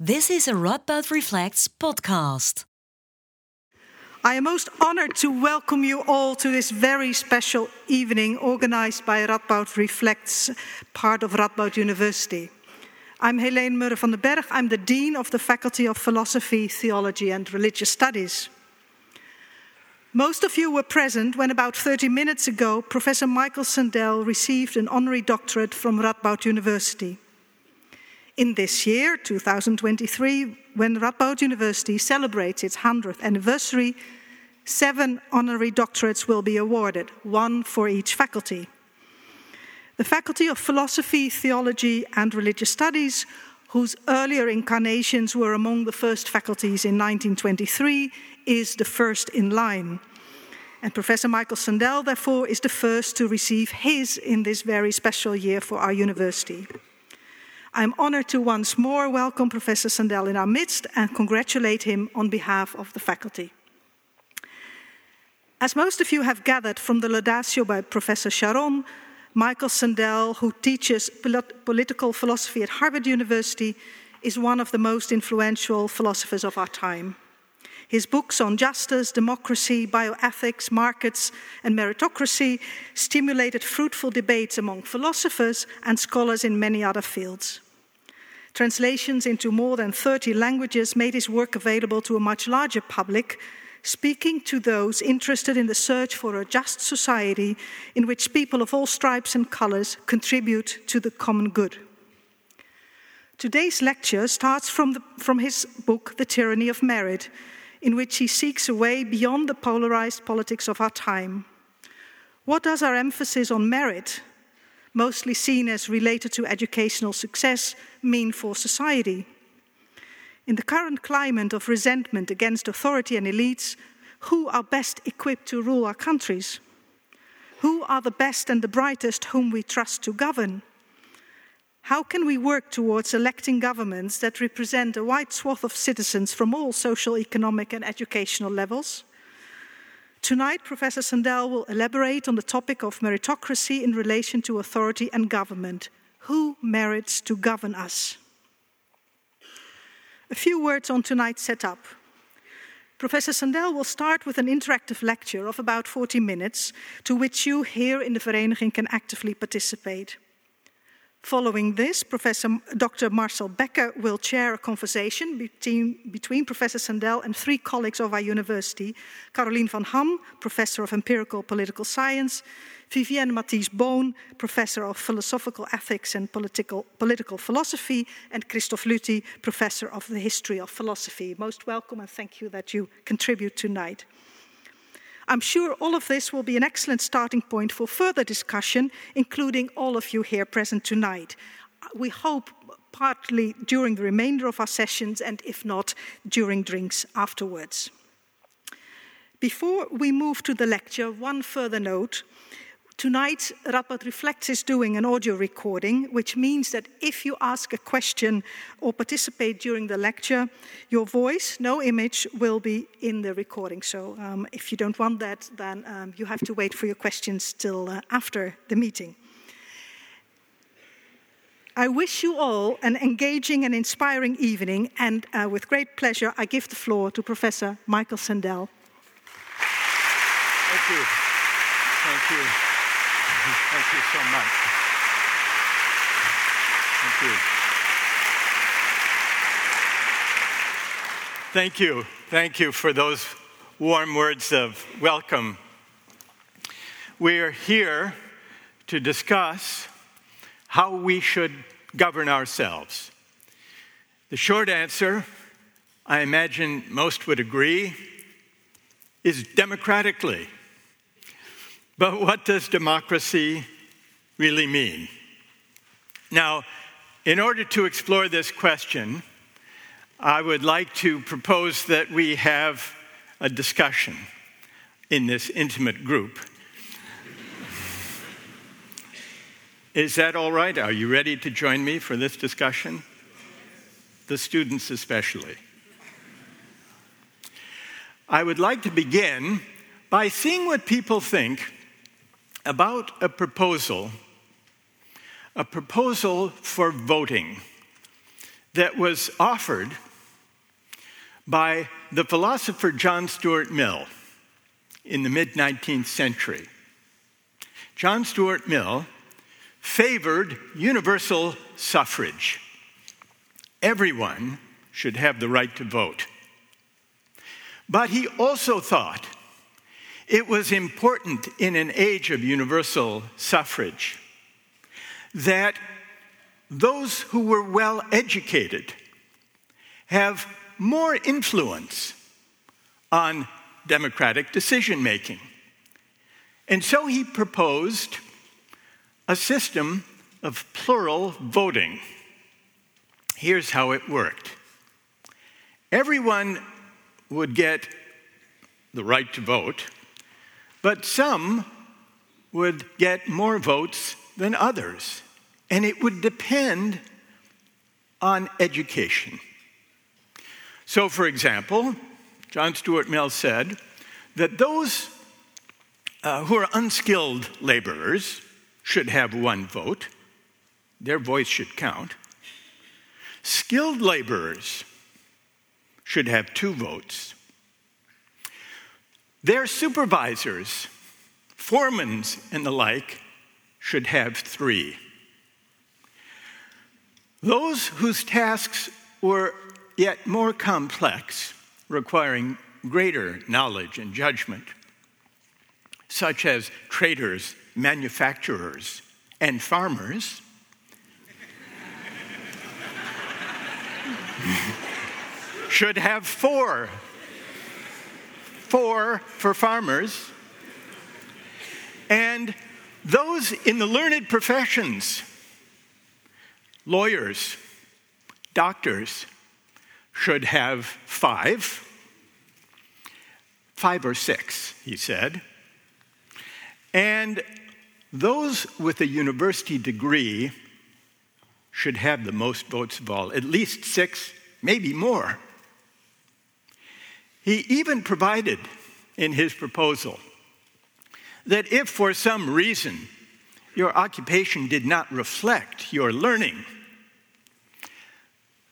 This is a Radboud Reflects podcast. I am most honoured to welcome you all to this very special evening organised by Radboud Reflects, part of Radboud University. I'm Helene Murre van der Berg. I'm the Dean of the Faculty of Philosophy, Theology and Religious Studies. Most of you were present when about 30 minutes ago, Professor Michael Sandel received an honorary doctorate from Radboud University. In this year, 2023, when Radboud University celebrates its 100th anniversary, 7 honorary doctorates will be awarded, 1 for each faculty. The Faculty of Philosophy, Theology and Religious Studies, whose earlier incarnations were among the first faculties in 1923, is the first in line. And Professor Michael Sandel, therefore, is the first to receive his in this very special year for our university. I'm honoured to once more welcome Professor Sandel in our midst and congratulate him on behalf of the faculty. As most of you have gathered from the Laudatio by Professor Sharon, Michael Sandel, who teaches political philosophy at Harvard University, is one of the most influential philosophers of our time. His books on justice, democracy, bioethics, markets and meritocracy stimulated fruitful debates among philosophers and scholars in many other fields. Translations into more than 30 languages made his work available to a much larger public, speaking to those interested in the search for a just society in which people of all stripes and colours contribute to the common good. Today's lecture starts from his book, The Tyranny of Merit, in which he seeks a way beyond the polarised politics of our time. What does our emphasis on merit, mostly seen as related to educational success, mean for society? In the current climate of resentment against authority and elites, who are best equipped to rule our countries? Who are the best and the brightest whom we trust to govern? How can we work towards electing governments that represent a wide swath of citizens from all social, economic and educational levels? Tonight, Professor Sandel will elaborate on the topic of meritocracy in relation to authority and government. Who merits to govern us? A few words on tonight's setup. Professor Sandel will start with an interactive lecture of about 40 minutes, to which you here in De Vereeniging can actively participate. Following this, Dr. Marcel Becker will chair a conversation between Professor Sandel and 3 colleagues of our university, Caroline van Ham, Professor of Empirical Political Science, Vivienne Mathies-Bohn, Professor of Philosophical Ethics and Political Philosophy, and Christoph Luthi, Professor of the History of Philosophy. Most welcome and thank you that you contribute tonight. I'm sure all of this will be an excellent starting point for further discussion, including all of you here present tonight. We hope partly during the remainder of our sessions and, if not, during drinks afterwards. Before we move to the lecture, one further note. Tonight, Radboud Reflects is doing an audio recording, which means that if you ask a question or participate during the lecture, your voice, no image, will be in the recording. So if you don't want that, then you have to wait for your questions till after the meeting. I wish you all an engaging and inspiring evening, and with great pleasure, I give the floor to Professor Michael Sandel. Thank you. Thank you. Thank you so much. Thank you. Thank you. Thank you for those warm words of welcome. We are here to discuss how we should govern ourselves. The short answer, I imagine most would agree, is democratically. But what does democracy really mean? Now, in order to explore this question, I would like to propose that we have a discussion in this intimate group. Is that all right? Are you ready to join me for this discussion? The students especially. I would like to begin by seeing what people think about a proposal for voting. that was offered by the philosopher John Stuart Mill in the mid-19th century. John Stuart Mill favored universal suffrage. Everyone should have the right to vote. But he also thought it was important in an age of universal suffrage that those who were well educated have more influence on democratic decision-making. And so he proposed a system of plural voting. Here's how it worked. Everyone would get the right to vote, but some would get more votes than others, and it would depend on education. So, for example, John Stuart Mill said that those who are unskilled laborers should have one vote. Their voice should count. Skilled laborers should have two votes. Their supervisors, foremen, and the like should have three. Those whose tasks were yet more complex, requiring greater knowledge and judgment, such as traders, manufacturers, and farmers, should have four. Four for farmers. And those in the learned professions, lawyers, doctors, should have five. Five or six, he said. And those with a university degree should have the most votes of all, at least six, maybe more. He even provided in his proposal that if for some reason your occupation did not reflect your learning,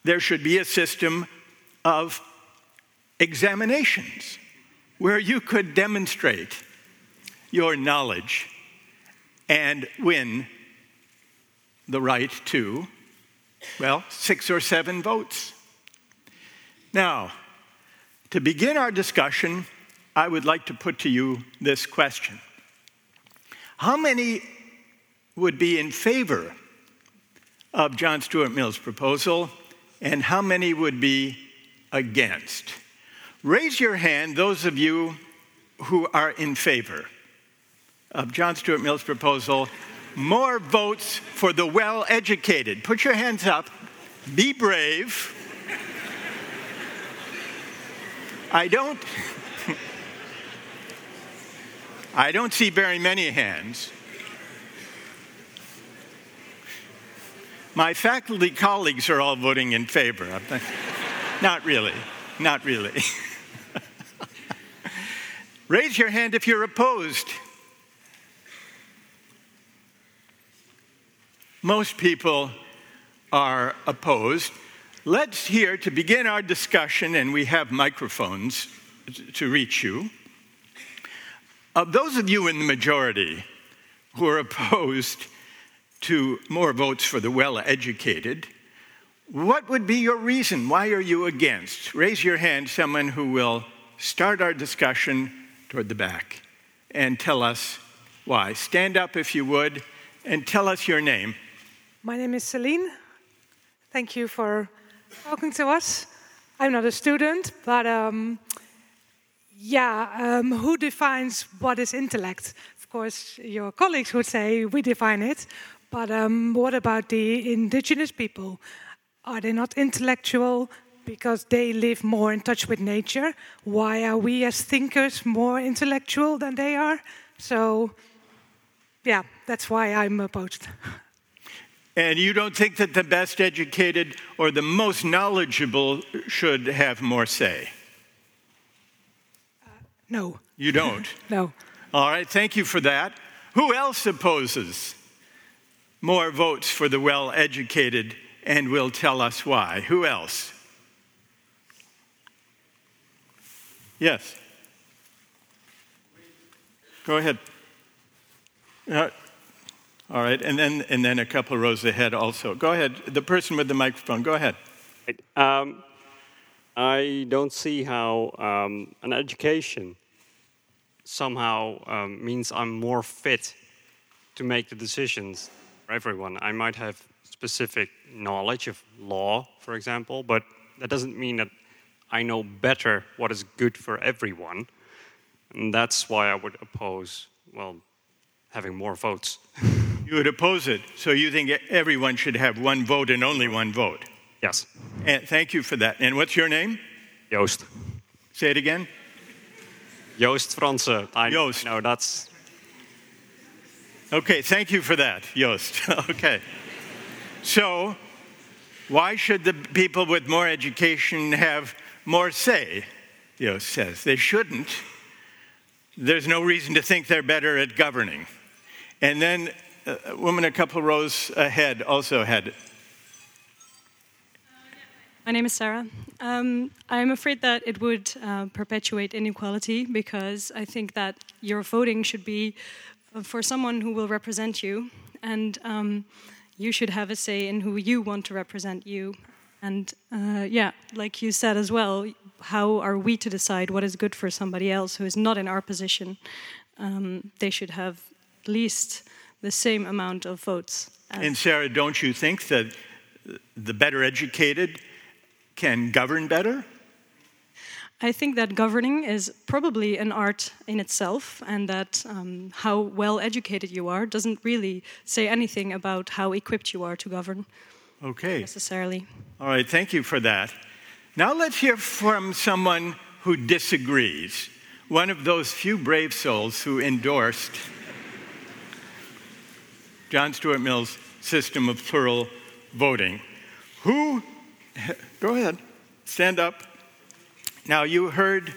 there should be a system of examinations where you could demonstrate your knowledge and win the right to, well, six or seven votes. Now, to begin our discussion, I would like to put to you this question. How many would be in favor of John Stuart Mill's proposal, and how many would be against? Raise your hand, those of you who are in favor of John Stuart Mill's proposal. More votes for the well-educated. Put your hands up. Be brave. I don't see very many hands. My faculty colleagues are all voting in favor. Not really. Raise your hand if you're opposed. Most people are opposed. Let's hear, to begin our discussion, and we have microphones to reach you, of those of you in the majority who are opposed to more votes for the well-educated, what would be your reason? Why are you against? Raise your hand, someone who will start our discussion toward the back, and tell us why. Stand up if you would, and tell us your name. My name is Celine. Thank you for talking to us. I'm not a student, but who defines what is intellect? Of course, your colleagues would say we define it, but what about the indigenous people? Are they not intellectual because they live more in touch with nature? Why are we as thinkers more intellectual than they are? So, yeah, that's why I'm opposed. And you don't think that the best educated or the most knowledgeable should have more say? No. You don't? No. All right, thank you for that. Who else opposes more votes for the well-educated and will tell us why. Who else? Yes. Go ahead. All right, and then a couple rows ahead also. Go ahead, the person with the microphone. Go ahead. I don't see how an education somehow means I'm more fit to make the decisions for everyone. I might have specific knowledge of law, for example, but that doesn't mean that I know better what is good for everyone. And that's why I would oppose, well, having more votes. You would oppose it, so you think everyone should have one vote and only one vote? Yes. And thank you for that. And what's your name? Joost. Say it again. Joost Franse. Joost. No, that's... Okay, thank you for that, Joost. Okay. So, why should the people with more education have more say? Joost says. They shouldn't. There's no reason to think they're better at governing. And then a woman a couple rows ahead also had it. My name is Sarah. I'm afraid that it would perpetuate inequality, because I think that your voting should be for someone who will represent you, and you should have a say in who you want to represent you. And like you said as well, how are we to decide what is good for somebody else who is not in our position? They should have at least the same amount of votes. And Sarah, don't you think that the better educated can govern better? I think that governing is probably an art in itself, and that how well educated you are doesn't really say anything about how equipped you are to govern. Okay. Necessarily. All right, thank you for that. Now let's hear from someone who disagrees, one of those few brave souls who endorsed John Stuart Mill's system of plural voting. Who? Go ahead. Stand up. Now you heard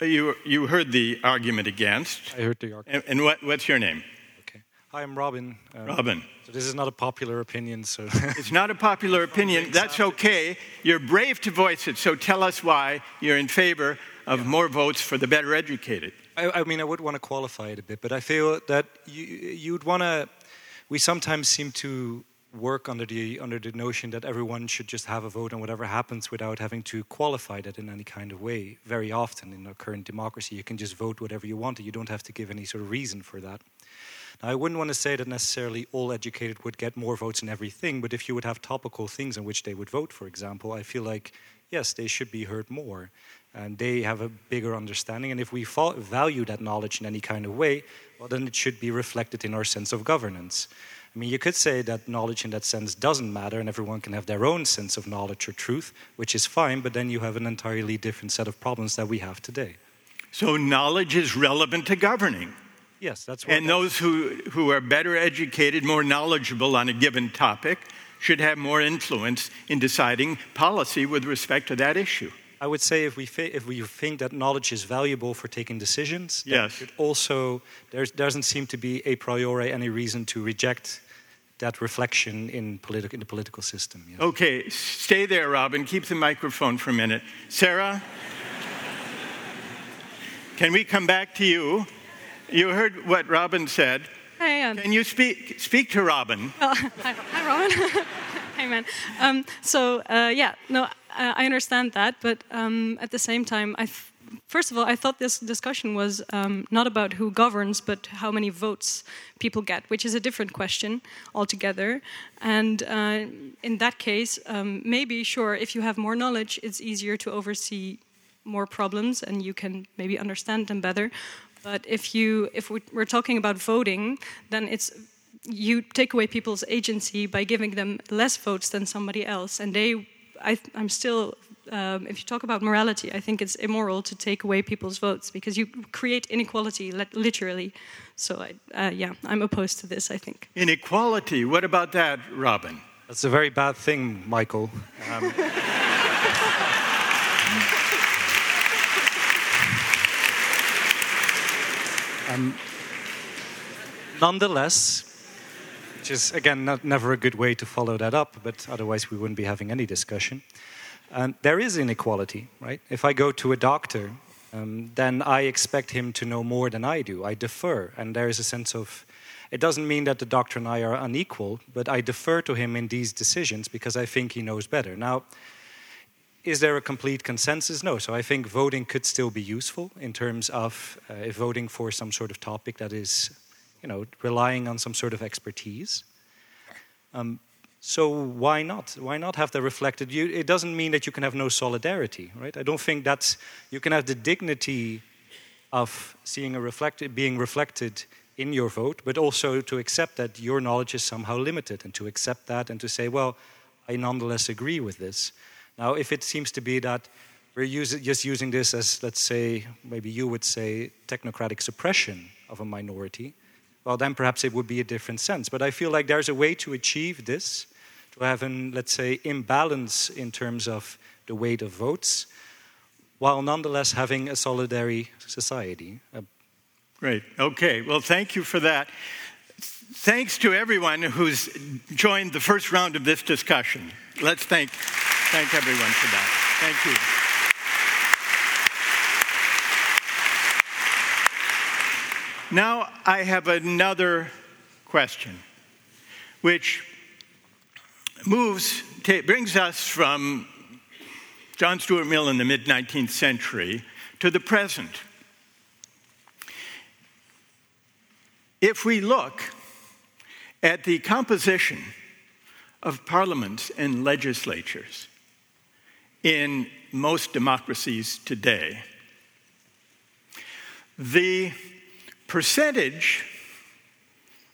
the argument against. I heard the argument. And what's your name? Okay. Hi, I'm Robin. Robin. So this is not a popular opinion. So it's not a popular opinion. That's okay. You're brave to voice it. So tell us why you're in favor of more votes for the better educated. I mean, I would want to qualify it a bit, but I feel that you'd want to. We sometimes seem to work under the notion that everyone should just have a vote on whatever happens without having to qualify that in any kind of way. Very often in our current democracy, you can just vote whatever you want, and you don't have to give any sort of reason for that. Now, I wouldn't want to say that necessarily all educated would get more votes in everything, but if you would have topical things on which they would vote, for example, I feel like, yes, they should be heard more, and they have a bigger understanding. And if we value that knowledge in any kind of way, well, then it should be reflected in our sense of governance. I mean, you could say that knowledge in that sense doesn't matter and everyone can have their own sense of knowledge or truth, which is fine, but then you have an entirely different set of problems that we have today. So knowledge is relevant to governing. Yes, that's what. And those who are better educated, more knowledgeable on a given topic, should have more influence in deciding policy with respect to that issue. I would say if we think that knowledge is valuable for taking decisions, yes, it also there doesn't seem to be a priori any reason to reject that reflection in the political system. Yes. Okay, stay there, Robin. Keep the microphone for a minute. Sarah, can we come back to you? You heard what Robin said. Hi, Ann. Can you speak to Robin? Well, hi, Robin. Hi, man. I understand that, but at the same time, first of all, I thought this discussion was not about who governs, but how many votes people get, which is a different question altogether. And in that case, maybe, sure, if you have more knowledge, it's easier to oversee more problems, and you can maybe understand them better. But if we're talking about voting, then it's you take away people's agency by giving them less votes than somebody else, and I'm still, if you talk about morality, I think it's immoral to take away people's votes because you create inequality, literally. So, I'm opposed to this, I think. Inequality, what about that, Robin? That's a very bad thing, Michael. Nonetheless... which is, again, never a good way to follow that up, but otherwise we wouldn't be having any discussion. There is inequality, right? If I go to a doctor, then I expect him to know more than I do. I defer, and there is a sense of... It doesn't mean that the doctor and I are unequal, but I defer to him in these decisions because I think he knows better. Now, is there a complete consensus? No. So I think voting could still be useful in terms of if voting for some sort of topic that is, you know, relying on some sort of expertise. So why not? Why not have that reflected? It doesn't mean that you can have no solidarity, right? I don't think that's... You can have the dignity of seeing being reflected in your vote, but also to accept that your knowledge is somehow limited, and to accept that and to say, well, I nonetheless agree with this. Now, if it seems to be that we're just using this as, let's say, maybe you would say, technocratic suppression of a minority, well, then perhaps it would be a different sense. But I feel like there's a way to achieve this, to have an, let's say, imbalance in terms of the weight of votes, while nonetheless having a solidary society. Great. Okay. Well, thank you for that. Thanks to everyone who's joined the first round of this discussion. Let's thank everyone for that. Thank you. Now I have another question, which brings us from John Stuart Mill in the mid-19th century to the present. If we look at the composition of parliaments and legislatures in most democracies today, the percentage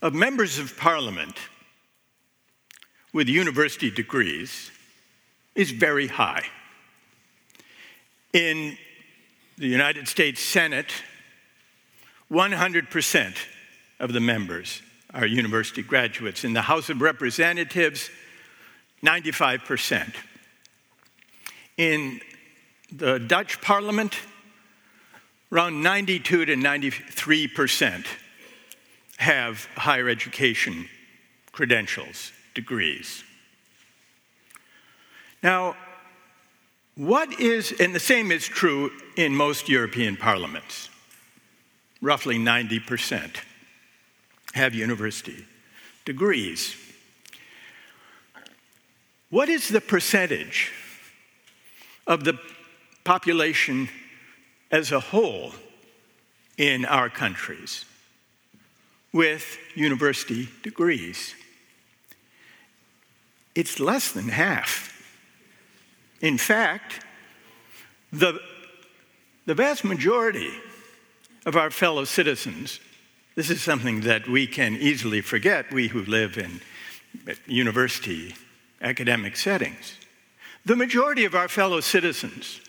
of members of parliament with university degrees is very high. In the United States Senate, 100% of the members are university graduates. In the House of Representatives, 95%. In the Dutch Parliament, around 92 to 93% have higher education credentials, degrees. Now, and the same is true in most European parliaments, roughly 90%. Have university degrees. What is the percentage of the population as a whole in our countries with university degrees? It's less than half. In fact, the vast majority of our fellow citizens. This is something that we can easily forget, we who live in university academic settings. The majority of our fellow citizens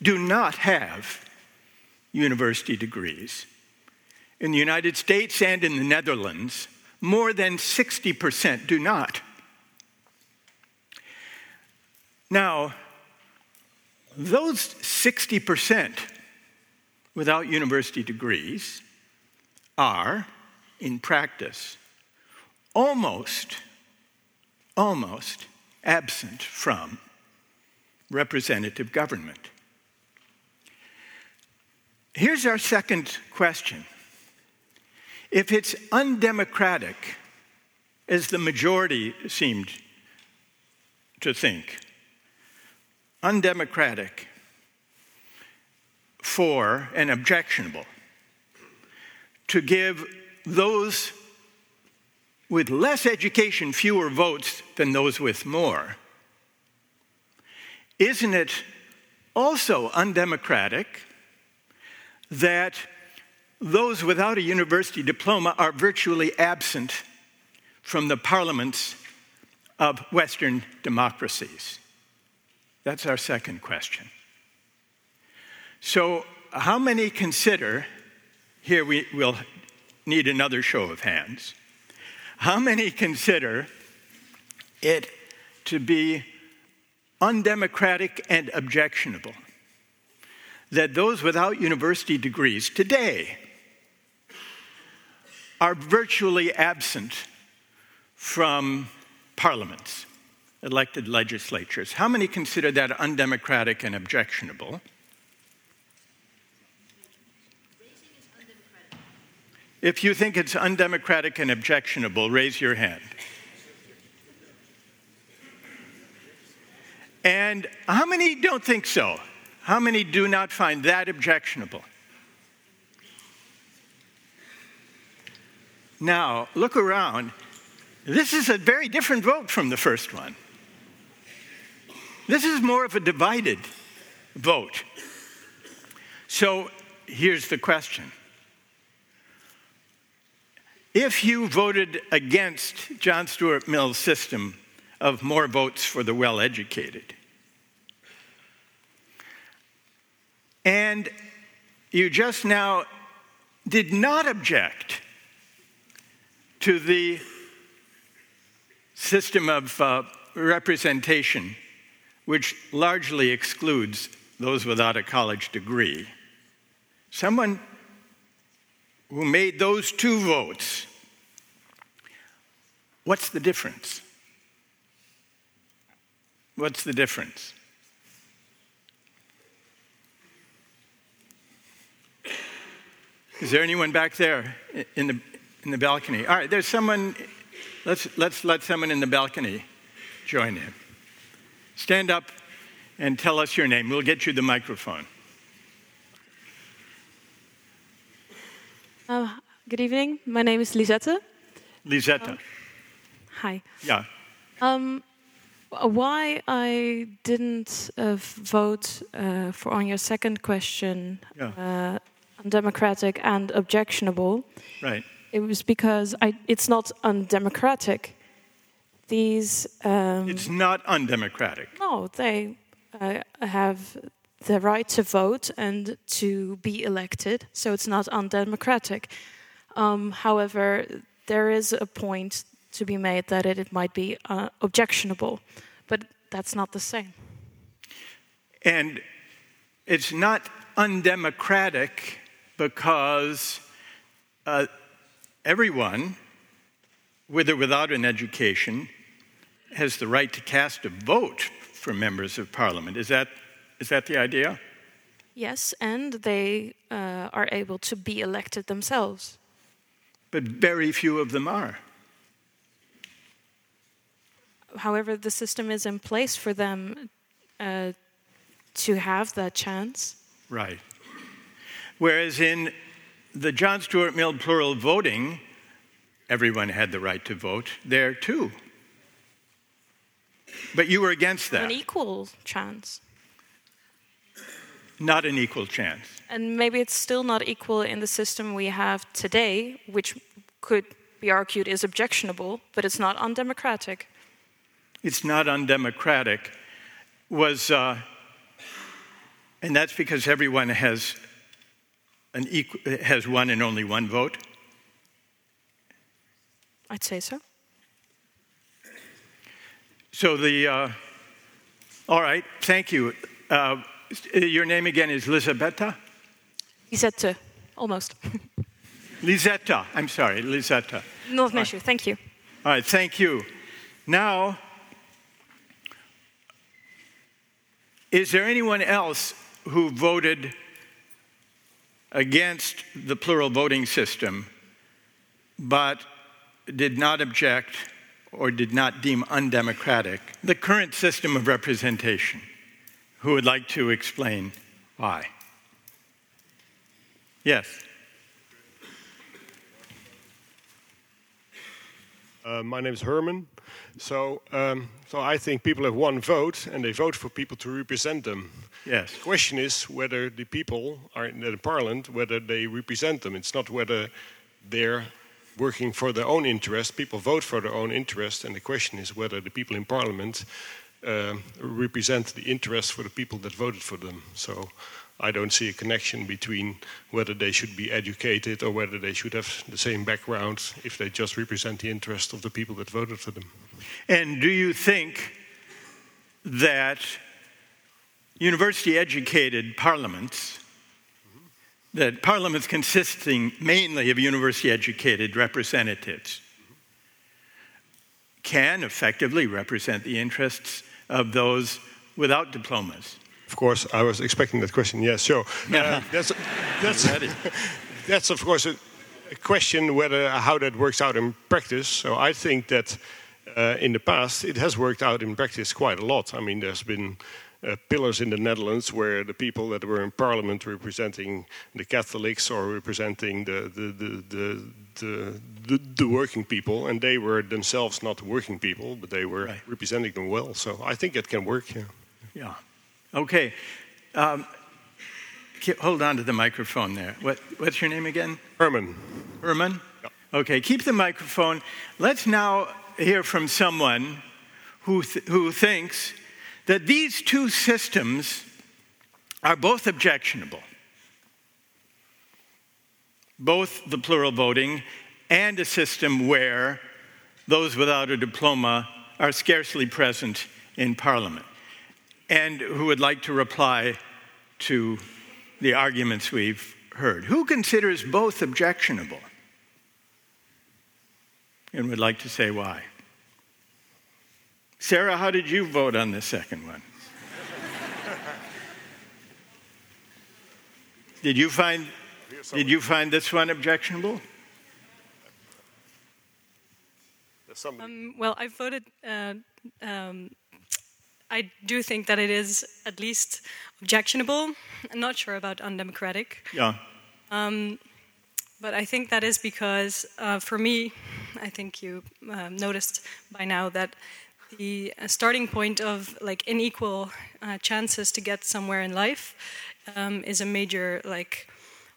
do not have university degrees. In the United States and in the Netherlands, more than 60% do not. Now, those 60% without university degrees are, in practice, almost absent from representative government. Here's our second question. If it's undemocratic, as the majority seemed to think, undemocratic, for and objectionable to give those with less education fewer votes than those with more, isn't it also undemocratic that those without a university diploma are virtually absent from the parliaments of Western democracies? That's our second question. So how many consider, here we will need another show of hands, how many consider it to be undemocratic and objectionable that those without university degrees today are virtually absent from parliaments, elected legislatures. How many consider that undemocratic and objectionable? If you think it's undemocratic and objectionable, raise your hand. And how many don't think so? How many do not find that objectionable? Now, look around. This is a very different vote from the first one. This is more of a divided vote. So here's the question. If you voted against John Stuart Mill's system of more votes for the well-educated, and you just now did not object to the system of representation, which largely excludes those without a college degree, someone who made those two votes, what's the difference? What's the difference? Is there anyone back there in the balcony? All right, there's someone. Let's let someone in the balcony join in. Stand up and tell us your name. We'll get you the microphone. Good evening. My name is Lisette. Lisette. Hi. Yeah. Why I didn't vote for on your second question, undemocratic and objectionable. Right. It was because it's not undemocratic. It's not undemocratic. No, they have the right to vote and to be elected, so it's not undemocratic. However, there is a point to be made that it might be objectionable, but that's not the same. And it's not undemocratic because everyone, with or without an education, has the right to cast a vote for members of parliament. Is that the idea? Yes, and they are able to be elected themselves. But very few of them are. However, the system is in place for them to have that chance. Right. Whereas in the John Stuart Mill plural voting, everyone had the right to vote there too. But you were against that. An equal chance. Not an equal chance. And maybe it's still not equal in the system we have today, which could be argued is objectionable, but it's not undemocratic. It's not undemocratic, and that's because everyone has one and only one vote? I'd say so. So all right, thank you. Your name again is Lisabetta? Lisette, almost. Lisette, I'm sorry, Lisette. Not an issue, thank you. All right, thank you. Now, is there anyone else who voted against the plural voting system but did not object or did not deem undemocratic the current system of representation? Who would like to explain why? Yes. My name is Herman. So I think people have one vote, and they vote for people to represent them. Yes. The question is whether the people are in the parliament, whether they represent them. It's not whether they're working for their own interest. People vote for their own interest, and the question is whether the people in parliament represent the interest for the people that voted for them. So I don't see a connection between whether they should be educated or whether they should have the same background if they just represent the interest of the people that voted for them. And do you think that university-educated parliaments that parliaments consisting mainly of university-educated representatives can effectively represent the interests of those without diplomas. Of course, I was expecting that question, yes, sure. That's of course a question whether how that works out in practice. So I think that in the past it has worked out in practice quite a lot. I mean, there's been pillars in the Netherlands where the people that were in parliament representing the Catholics or representing the working people, and they were themselves not working people, but they were representing them well. So I think it can work. Yeah. Okay. Hold on to the microphone there. What's your name again? Herman. Herman? Yeah. Okay, keep the microphone. Let's now hear from someone who thinks that these two systems are both objectionable. Both the plural voting and a system where those without a diploma are scarcely present in Parliament, and who would like to reply to the arguments we've heard. Who considers both objectionable and would like to say why? Sarah, how did you vote on the second one? Did you find this one objectionable? Well, I voted. I do think that it is at least objectionable. I'm not sure about undemocratic. Yeah. But I think that is because, for me, I think you noticed by now that the starting point of like unequal chances to get somewhere in life is a major like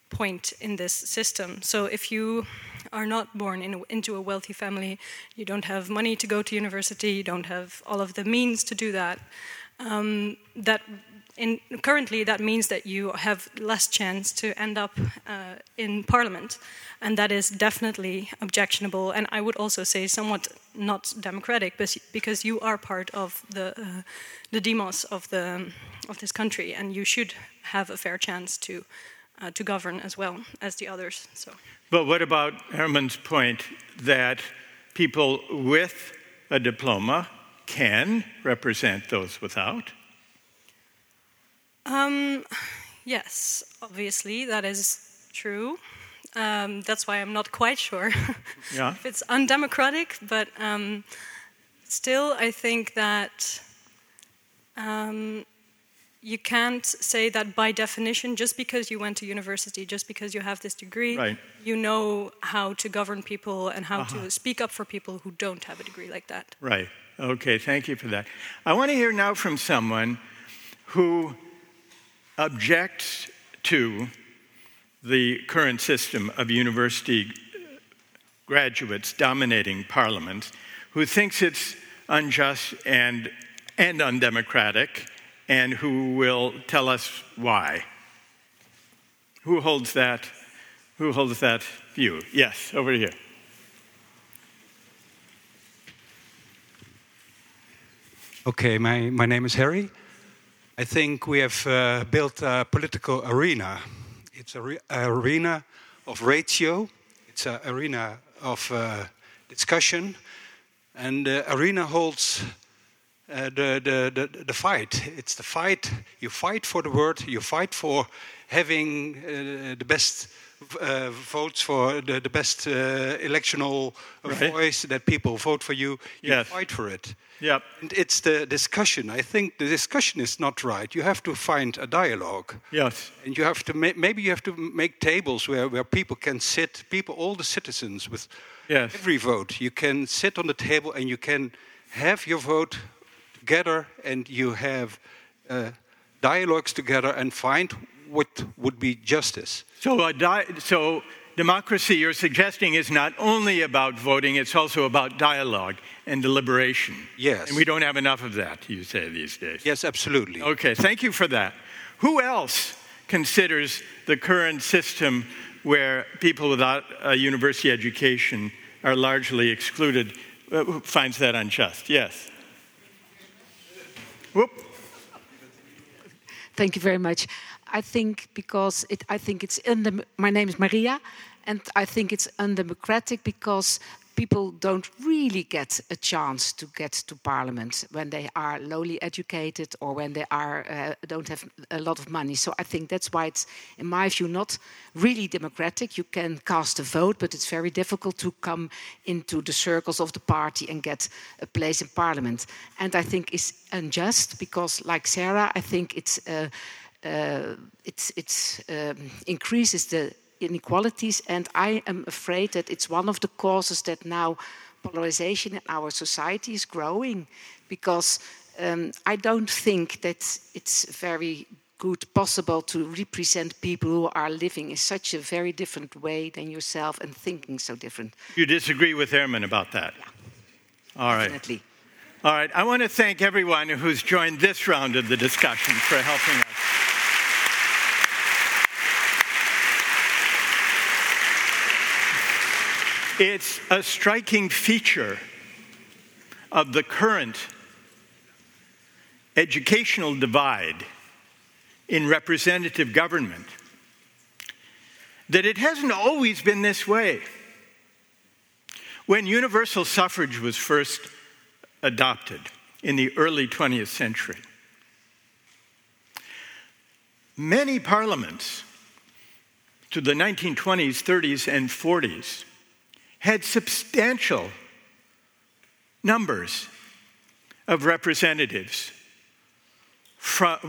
point in this system. So if you are not born into a wealthy family, you don't have money to go to university, you don't have all of the means to do that. Currently, that means that you have less chance to end up in Parliament, and that is definitely objectionable. And I would also say somewhat not democratic, because you are part of the demos of this country, and you should have a fair chance to govern as well as the others. So. But what about Herman's point that people with a diploma can represent those without? Yes, obviously, that is true. That's why I'm not quite sure if it's undemocratic, but still I think that you can't say that by definition, just because you went to university, just because you have this degree, you know how to govern people and how to speak up for people who don't have a degree like that. Right. Okay, thank you for that. I want to hear now from someone who objects to the current system of university graduates dominating parliaments, who thinks it's unjust and undemocratic, and who will tell us why. Who holds that view? Yes, over here. Okay, my name is Harry. I think we have built a political arena. It's an arena of ratio. It's an arena of discussion, and the arena holds the fight. It's the fight. You fight for the word. You fight for having the best votes, for the best electional voice, that people vote for you. You fight for it. Yep. And it's the discussion. I think the discussion is not right. You have to find a dialogue. Yes. And you have to make tables where people can sit. All the citizens with every vote. You can sit on the table and you can have your vote together, and you have dialogues together and find what would be justice. So, so democracy, you're suggesting, is not only about voting, it's also about dialogue and deliberation. Yes. And we don't have enough of that, you say, these days. Yes, absolutely. Okay, thank you for that. Who else considers the current system where people without a university education are largely excluded, finds that unjust? Yes. Whoop. Thank you very much. I think because my name is Maria, and I think it's undemocratic because people don't really get a chance to get to parliament when they are lowly educated or when they are don't have a lot of money. So I think that's why it's, in my view, not really democratic. You can cast a vote, but it's very difficult to come into the circles of the party and get a place in parliament. And I think it's unjust because, like Sarah, I think it increases the inequalities, and I am afraid that it's one of the causes that now polarization in our society is growing, because I don't think that it's very good possible to represent people who are living in such a very different way than yourself and thinking so different. You disagree with Herman about that? Yeah, all right. Definitely. All right. I want to thank everyone who's joined this round of the discussion for helping us. It's a striking feature of the current educational divide in representative government that it hasn't always been this way. When universal suffrage was first adopted in the early 20th century, many parliaments to the 1920s, 30s, and 40s had substantial numbers of representatives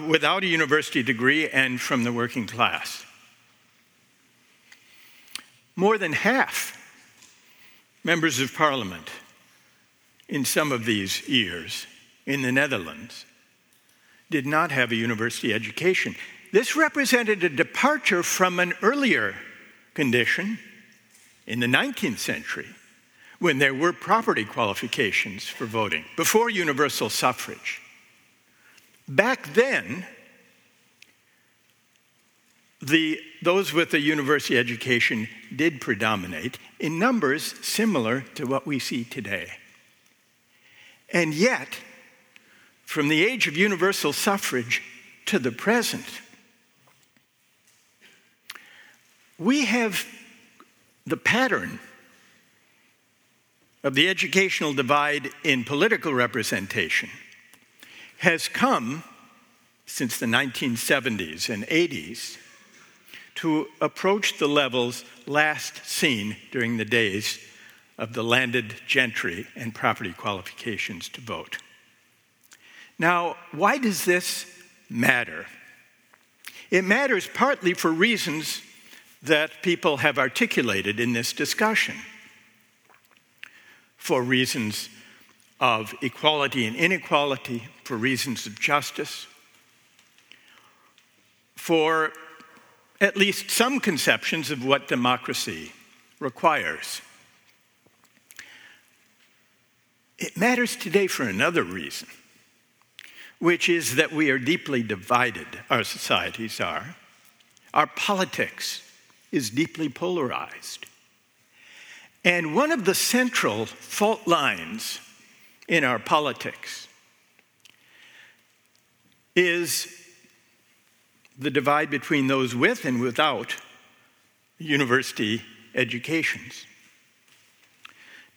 without a university degree and from the working class. More than half members of parliament in some of these years in the Netherlands did not have a university education. This represented a departure from an earlier condition in the 19th century, when there were property qualifications for voting, before universal suffrage. Back then, those with a university education did predominate in numbers similar to what we see today. And yet, from the age of universal suffrage to the present, we have the pattern of the educational divide in political representation has come since the 1970s and 80s to approach the levels last seen during the days of the landed gentry and property qualifications to vote. Now, why does this matter? It matters partly for reasons that people have articulated in this discussion, for reasons of equality and inequality, for reasons of justice, for at least some conceptions of what democracy requires. It matters today for another reason, which is that we are deeply divided, our societies are. Our politics is deeply polarized. And one of the central fault lines in our politics is the divide between those with and without university educations.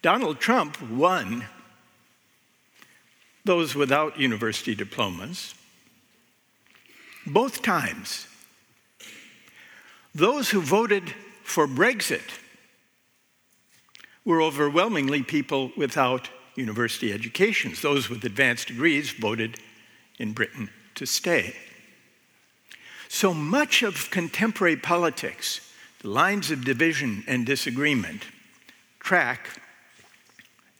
Donald Trump won those without university diplomas both times. Those who voted for Brexit were overwhelmingly people without university educations. Those with advanced degrees voted in Britain to stay. So much of contemporary politics, the lines of division and disagreement, track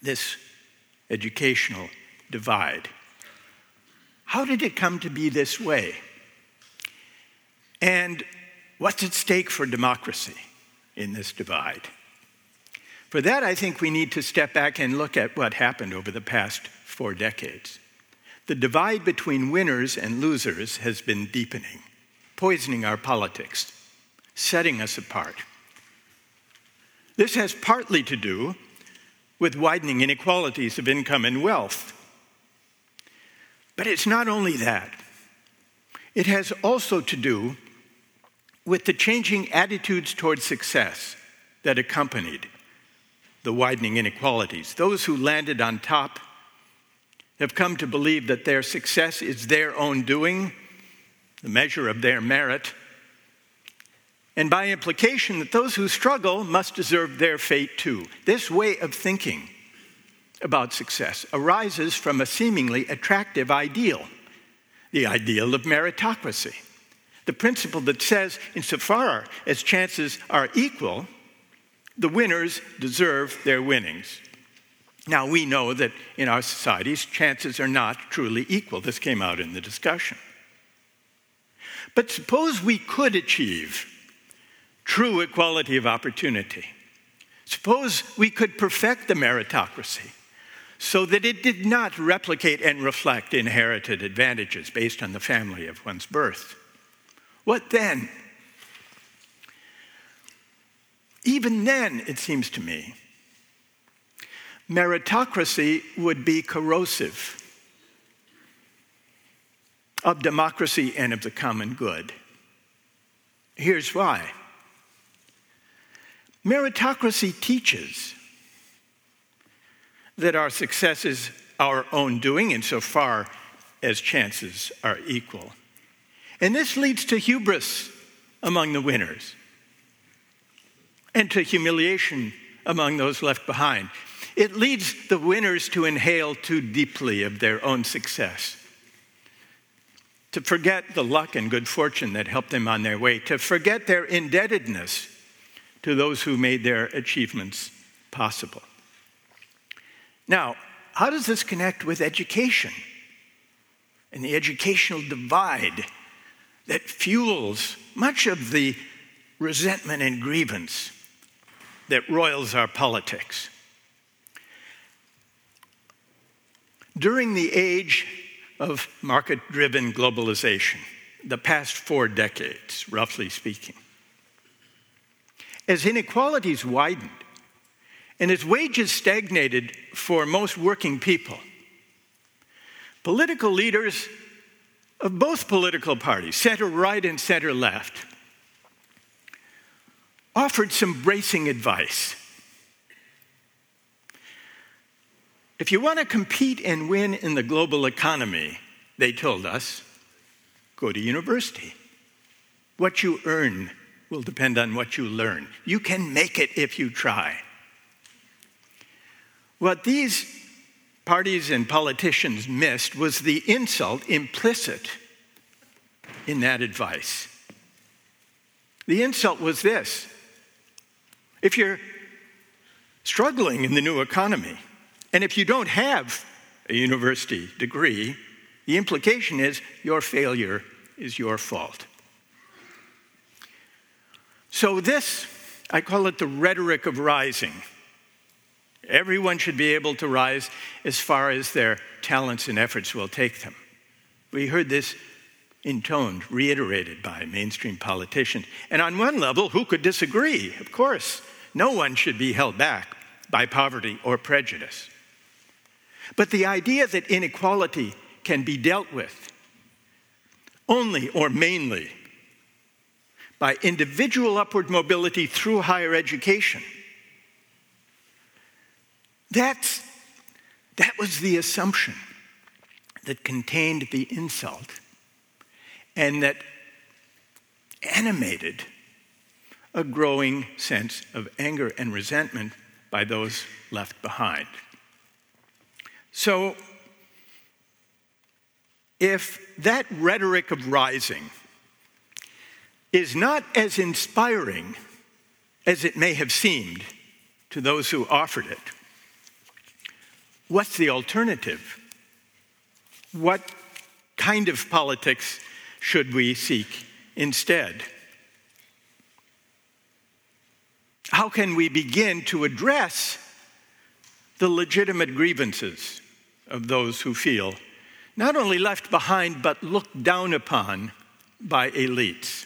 this educational divide. How did it come to be this way? And what's at stake for democracy in this divide? For that, I think we need to step back and look at what happened over the past 4 decades. The divide between winners and losers has been deepening, poisoning our politics, setting us apart. This has partly to do with widening inequalities of income and wealth. But it's not only that. It has also to do with the changing attitudes toward success that accompanied the widening inequalities. Those who landed on top have come to believe that their success is their own doing, the measure of their merit, and by implication that those who struggle must deserve their fate too. This way of thinking about success arises from a seemingly attractive ideal, the ideal of meritocracy, the principle that says, insofar as chances are equal, the winners deserve their winnings. Now, we know that in our societies, chances are not truly equal. This came out in the discussion. But suppose we could achieve true equality of opportunity. Suppose we could perfect the meritocracy so that it did not replicate and reflect inherited advantages based on the family of one's birth. What then? Even then, it seems to me, meritocracy would be corrosive of democracy and of the common good. Here's why. Meritocracy teaches that our success is our own doing insofar as chances are equal. And this leads to hubris among the winners and to humiliation among those left behind. It leads the winners to inhale too deeply of their own success, to forget the luck and good fortune that helped them on their way, to forget their indebtedness to those who made their achievements possible. Now, how does this connect with education and the educational divide that fuels much of the resentment and grievance that roils our politics? During the age of market-driven globalization, the past 4 decades, roughly speaking, as inequalities widened and as wages stagnated for most working people, political leaders of both political parties, center right and center left, offered some bracing advice. If you want to compete and win in the global economy, they told us, go to university. What you earn will depend on what you learn. You can make it if you try. What these parties and politicians missed was the insult implicit in that advice. The insult was this: if you're struggling in the new economy, and if you don't have a university degree, the implication is your failure is your fault. So this, I call it the rhetoric of rising. Everyone should be able to rise as far as their talents and efforts will take them. We heard this intoned, reiterated by mainstream politicians. And on one level, who could disagree? Of course, no one should be held back by poverty or prejudice. But the idea that inequality can be dealt with only or mainly by individual upward mobility through higher education, that was the assumption that contained the insult and that animated a growing sense of anger and resentment by those left behind. So, if that rhetoric of rising is not as inspiring as it may have seemed to those who offered it, what's the alternative? What kind of politics should we seek instead? How can we begin to address the legitimate grievances of those who feel not only left behind but looked down upon by elites?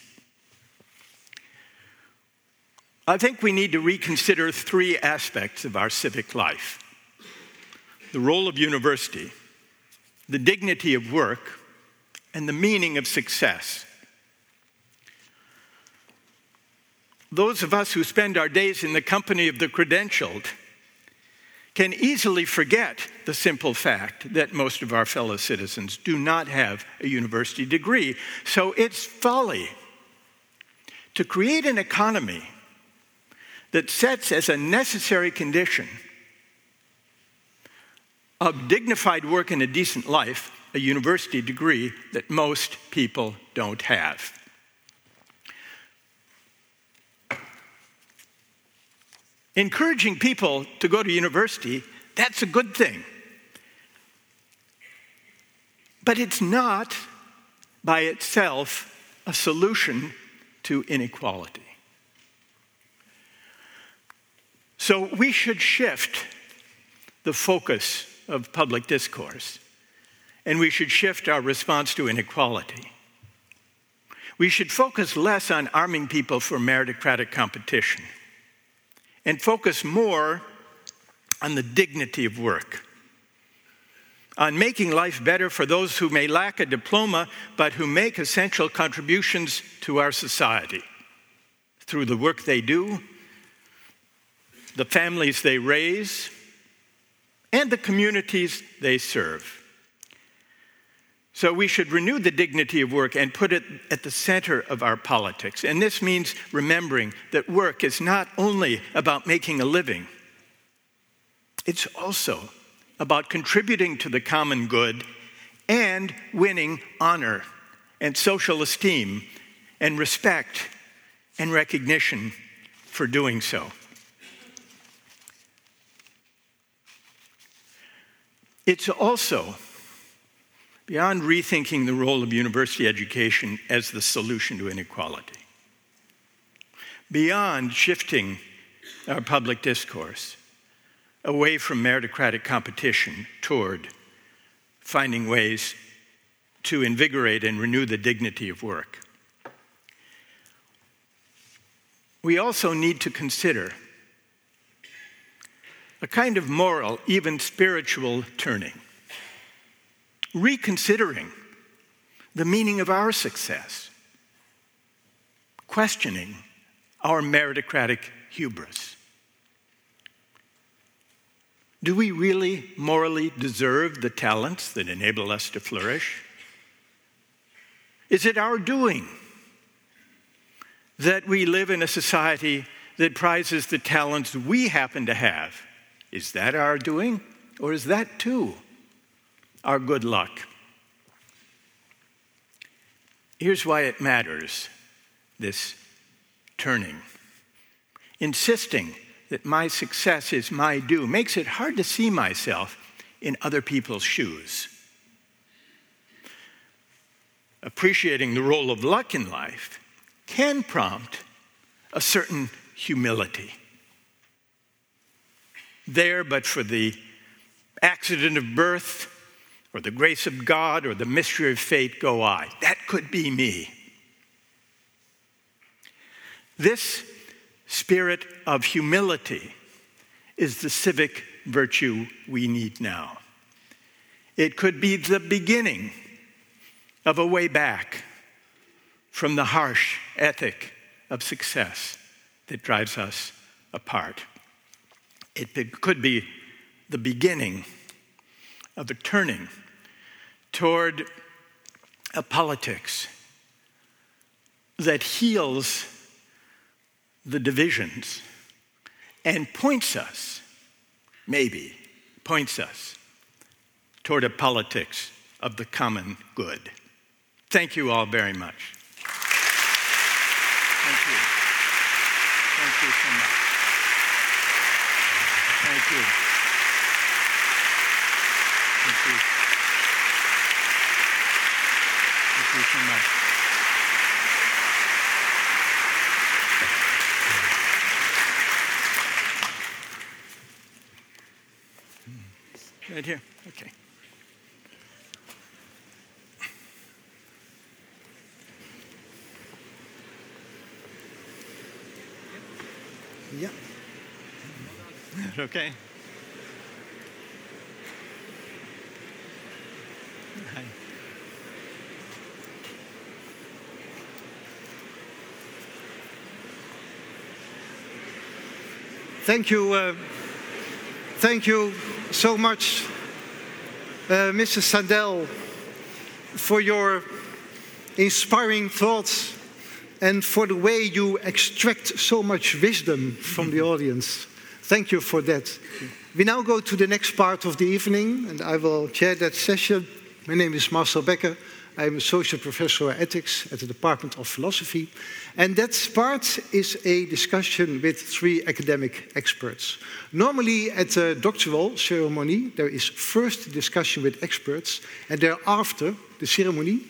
I think we need to reconsider 3 aspects of our civic life: the role of university, the dignity of work, and the meaning of success. those of us who spend our days in the company of the credentialed can easily forget the simple fact that most of our fellow citizens do not have a university degree. So it's folly to create an economy that sets as a necessary condition of dignified work and a decent life a university degree that most people don't have. Encouraging people to go to university, that's a good thing. But it's not by itself a solution to inequality. So we should shift the focus of public discourse, and we should shift our response to inequality. We should focus less on arming people for meritocratic competition, and focus more on the dignity of work, on making life better for those who may lack a diploma but who make essential contributions to our society through the work they do, the families they raise, and the communities they serve. So we should renew the dignity of work and put it at the center of our politics. And this means remembering that work is not only about making a living. It's also about contributing to the common good and winning honor and social esteem and respect and recognition for doing so. It's also beyond rethinking the role of university education as the solution to inequality, beyond shifting our public discourse away from meritocratic competition toward finding ways to invigorate and renew the dignity of work, we also need to consider a kind of moral, even spiritual turning. Reconsidering the meaning of our success, questioning our meritocratic hubris. Do we really morally deserve the talents that enable us to flourish? Is it our doing that we live in a society that prizes the talents we happen to have? Is that our doing, or is that too our good luck? Here's why it matters, this turning. Insisting that my success is my due makes it hard to see myself in other people's shoes. Appreciating the role of luck in life can prompt a certain humility. There, but for the accident of birth, or the grace of God, or the mystery of fate, go I. That could be me. This spirit of humility is the civic virtue we need now. It could be the beginning of a way back from the harsh ethic of success that drives us apart. It could be the beginning of a turning toward a politics that heals the divisions and points us, maybe, toward a politics of the common good. Thank you all very much. Thank you. Thank you so much. Thank you. Thank you so much. Right here. Okay. Yeah. Okay. Thank you so much, Mrs. Sandel, for your inspiring thoughts and for the way you extract so much wisdom from the audience. Thank you for that. We now go to the next part of the evening, and I will chair that session. My name is Marcel Becker. I am Associate Professor of Ethics at the Department of Philosophy. And that part is a discussion with three academic experts. Normally at a doctoral ceremony, there is first a discussion with experts, and thereafter the ceremony.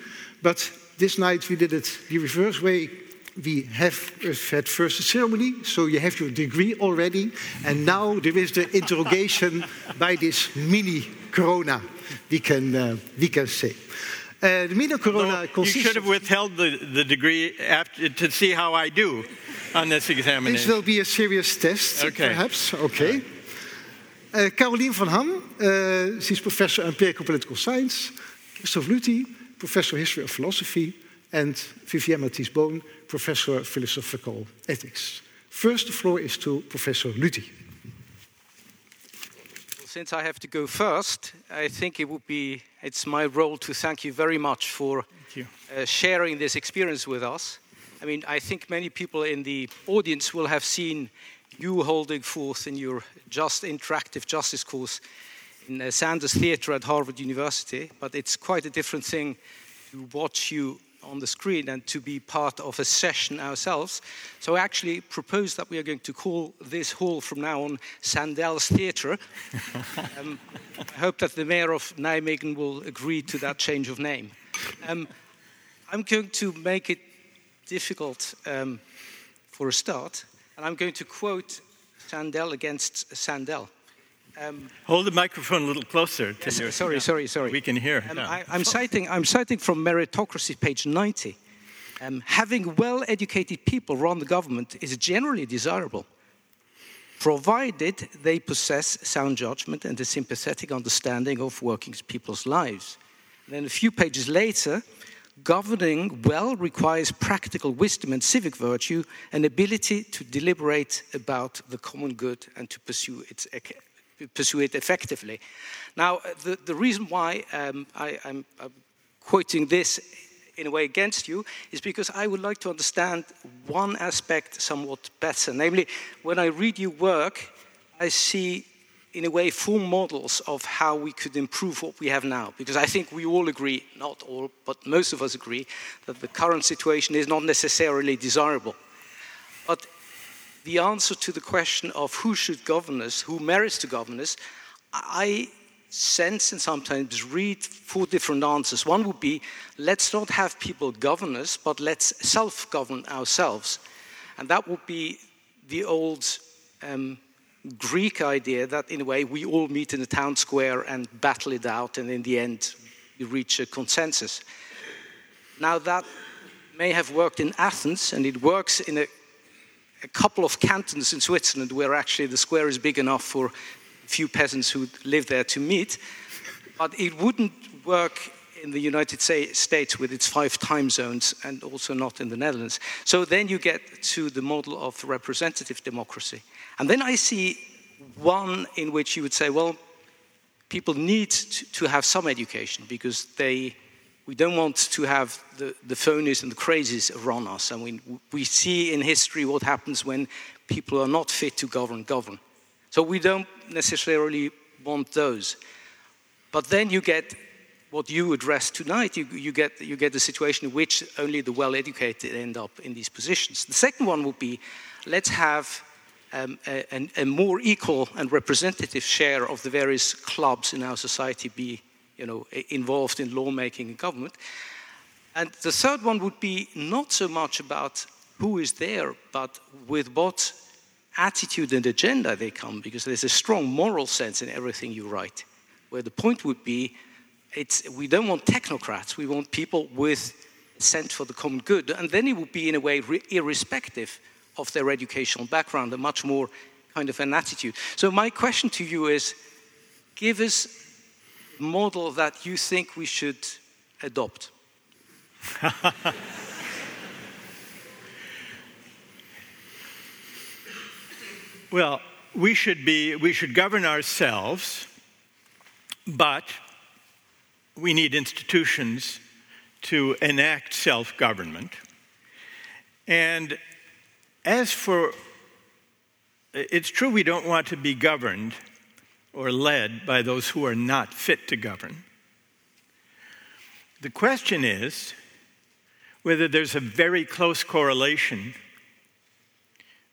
But this night we did it the reverse way. We have had first a ceremony, so you have your degree already. And now there is the interrogation by this mini-corona, we can say. The mini-corona consists... You should have withheld the degree after, to see how I do on this examination. This will be a serious test, okay. Perhaps. Okay. Caroline van Ham, she's Professor of Empirical Political Science. Christoph Luthi, Professor of History of Philosophy. And Vivienne Mathies-Bohn, Professor of Philosophical Ethics. First, the floor is to Professor Luthi. Since I have to go first, I think it's my role to thank you very much for sharing this experience with us. I mean, I think many people in the audience will have seen you holding forth in your Just Interactive Justice course in Sanders Theatre at Harvard University, but it's quite a different thing to watch you on the screen and to be part of a session ourselves. So I actually propose that we are going to call this hall from now on Sandel's Theatre. I hope that the mayor of Nijmegen will agree to that change of name. I'm going to make it difficult for a start, and I'm going to quote Sandel against Sandel. Hold the microphone a little closer. Yes, sorry. We can hear. I'm citing from Meritocracy, page 90. Having well-educated people run the government is generally desirable, provided they possess sound judgment and a sympathetic understanding of working people's lives. And then a few pages later, governing well requires practical wisdom and civic virtue, an ability to deliberate about the common good and to pursue it effectively. Now, the reason why I'm quoting this in a way against you is because I would like to understand one aspect somewhat better. Namely, when I read your work, I see, in a way, four models of how we could improve what we have now. Because I think we all agree, not all, but most of us agree, that the current situation is not necessarily desirable. But the answer to the question of who should govern us, who merits to govern us, I sense and sometimes read four different answers. One would be, let's not have people govern us, but let's self-govern ourselves. And that would be the old Greek idea that, in a way, we all meet in the town square and battle it out, and in the end, we reach a consensus. Now, that may have worked in Athens, and it works in a couple of cantons in Switzerland where actually the square is big enough for a few peasants who live there to meet. But it wouldn't work in the United States with its 5 time zones, and also not in the Netherlands. So then you get to the model of representative democracy. And then I see one in which you would say, well, people need to have some education because we don't want to have the phonies and the crazies run us. I mean, we see in history what happens when people are not fit to govern. So we don't necessarily want those. But then you get what you addressed tonight. You get the situation in which only the well-educated end up in these positions. The second one would be, let's have a more equal and representative share of the various clubs in our society be involved in lawmaking and government. And the third one would be not so much about who is there, but with what attitude and agenda they come, because there's a strong moral sense in everything you write, where the point would be, we don't want technocrats, we want people with a sense for the common good. And then it would be, in a way, irrespective of their educational background, a much more kind of an attitude. So my question to you is, give us model that you think we should adopt? Well, we should govern ourselves, but we need institutions to enact self-government. And as for, it's true we don't want to be governed or led by those who are not fit to govern. The question is whether there's a very close correlation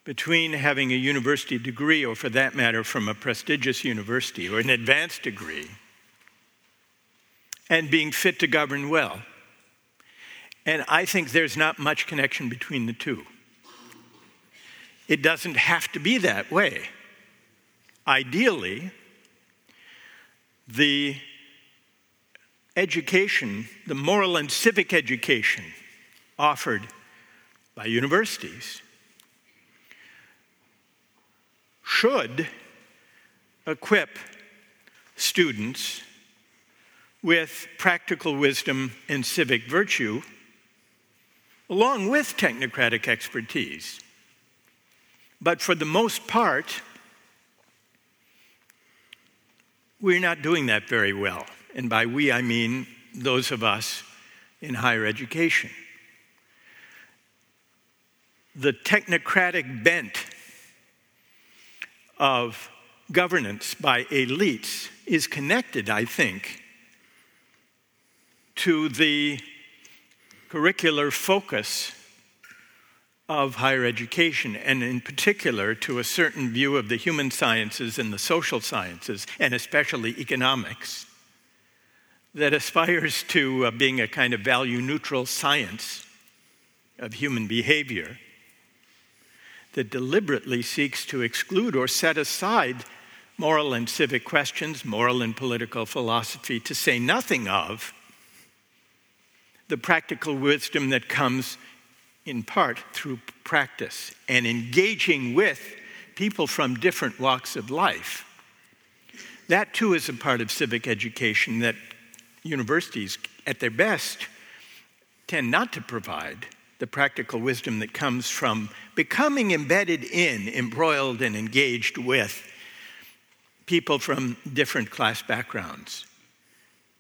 between having a university degree, or for that matter, from a prestigious university or an advanced degree, and being fit to govern well. And I think there's not much connection between the two. It doesn't have to be that way. Ideally, the education, the moral and civic education offered by universities should equip students with practical wisdom and civic virtue, along with technocratic expertise. But for the most part, we're not doing that very well. And by we, I mean those of us in higher education. The technocratic bent of governance by elites is connected, I think, to the curricular focus of higher education, and in particular to a certain view of the human sciences and the social sciences, and especially economics, that aspires to being a kind of value-neutral science of human behavior that deliberately seeks to exclude or set aside moral and civic questions, moral and political philosophy, to say nothing of the practical wisdom that comes in part through practice and engaging with people from different walks of life. That too is a part of civic education that universities, at their best, tend not to provide, the practical wisdom that comes from becoming embedded in, embroiled and engaged with people from different class backgrounds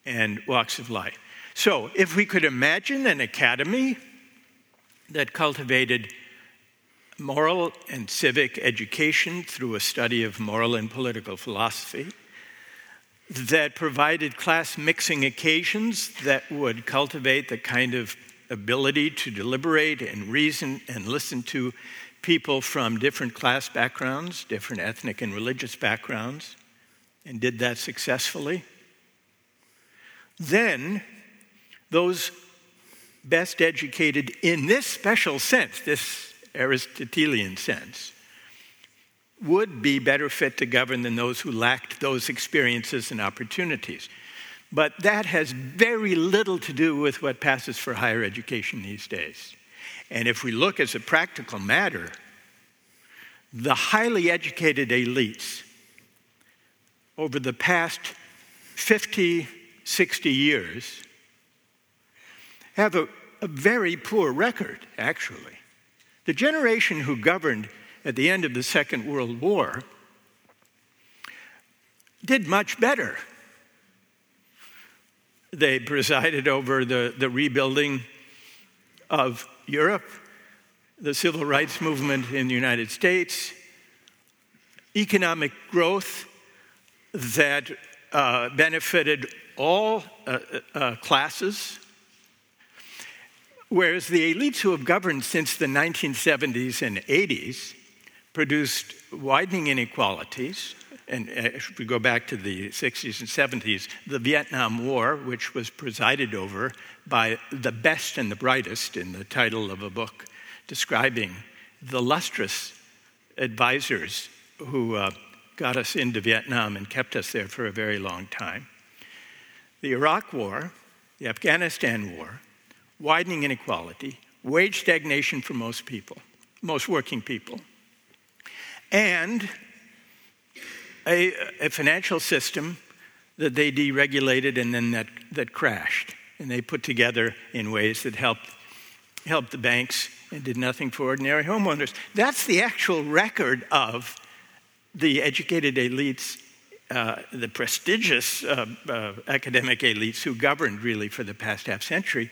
and walks of life. So if we could imagine an academy that cultivated moral and civic education through a study of moral and political philosophy, that provided class mixing occasions that would cultivate the kind of ability to deliberate and reason and listen to people from different class backgrounds, different ethnic and religious backgrounds, and did that successfully, then those best educated in this special sense, this Aristotelian sense, would be better fit to govern than those who lacked those experiences and opportunities. But that has very little to do with what passes for higher education these days. And if we look as a practical matter, the highly educated elites over the past 50, 60 years have a very poor record, actually. The generation who governed at the end of the Second World War did much better. They presided over the rebuilding of Europe, the civil rights movement in the United States, economic growth that benefited all classes, whereas the elites who have governed since the 1970s and 80s produced widening inequalities. And if we go back to the 60s and 70s, the Vietnam War, which was presided over by the best and the brightest, in the title of a book describing the lustrous advisors who got us into Vietnam and kept us there for a very long time. The Iraq War, the Afghanistan War, widening inequality, wage stagnation for most people, most working people, and a financial system that they deregulated and then that crashed. And they put together in ways that helped the banks and did nothing for ordinary homeowners. That's the actual record of the educated elites, the prestigious academic elites who governed really for the past half century,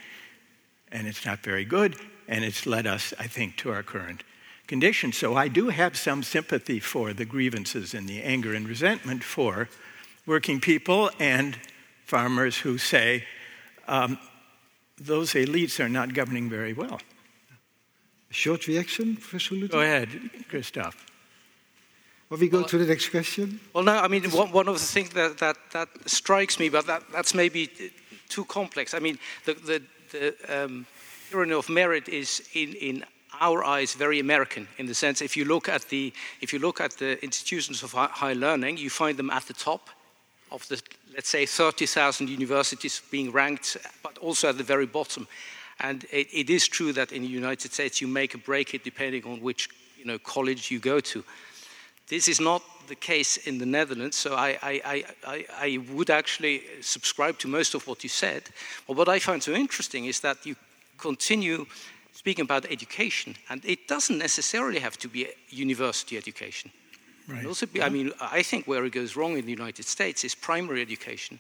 and it's not very good, and it's led us, I think, to our current condition. So I do have some sympathy for the grievances and the anger and resentment for working people and farmers who say, those elites are not governing very well. Short reaction, Professor Luthi? Go ahead, Christoph. Or we go to the next question? Well, no, I mean, one of the things that strikes me, but that's maybe too complex. I mean, the tyranny of merit is, in our eyes, very American, in the sense if you look at the institutions of higher learning, you find them at the top of the, let's say, 30,000 universities being ranked, but also at the very bottom. And it is true that in the United States you make or break it depending on which college you go to. This is not the case in the Netherlands, so I would actually subscribe to most of what you said. But what I find so interesting is that you continue speaking about education, and it doesn't necessarily have to be university education. Right. Also, yeah. I mean, I think where it goes wrong in the United States is primary education,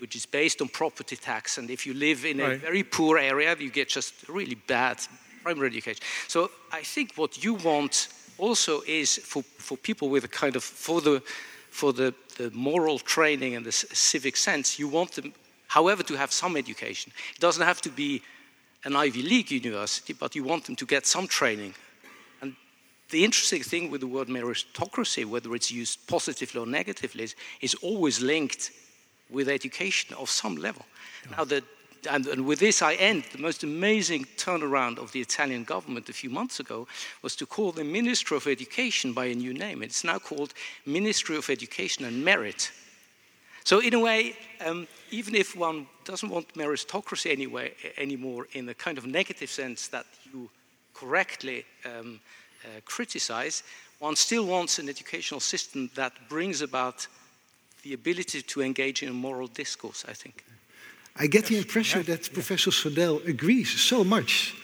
which is based on property tax, and if you live in a very poor area, you get just really bad primary education. So I think what you want also is for people with a kind of for the moral training and the civic sense, you want them, however, to have some education. It doesn't have to be an Ivy League university, but you want them to get some training. And the interesting thing with the word meritocracy, whether it's used positively or negatively, is always linked with education of some level. Yeah. Now, and with this I end. The most amazing turnaround of the Italian government a few months ago was to call the Minister of Education by a new name. It's now called Ministry of Education and Merit. So in a way, even if one doesn't want meritocracy anymore in the kind of negative sense that you correctly criticize, one still wants an educational system that brings about the ability to engage in a moral discourse, I think. I get the impression that Professor Sandel agrees so much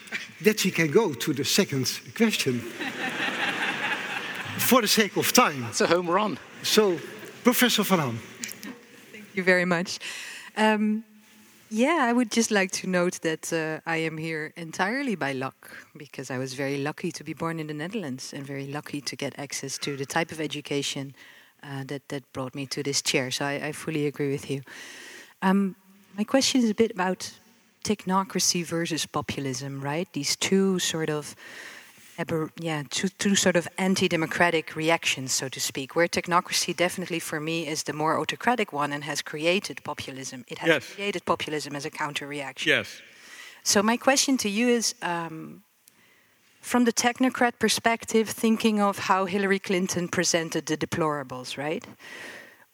that he can go to the second question for the sake of time. It's a home run. So, Professor Van Ham. Thank you very much. I would just like to note that I am here entirely by luck, because I was very lucky to be born in the Netherlands and very lucky to get access to the type of education that brought me to this chair. So I fully agree with you. My question is a bit about technocracy versus populism, right? These two sort of anti-democratic reactions, so to speak, where technocracy definitely for me is the more autocratic one and has created populism. It has created populism as a counter-reaction. Yes. So my question to you is, from the technocrat perspective, thinking of how Hillary Clinton presented the deplorables, right?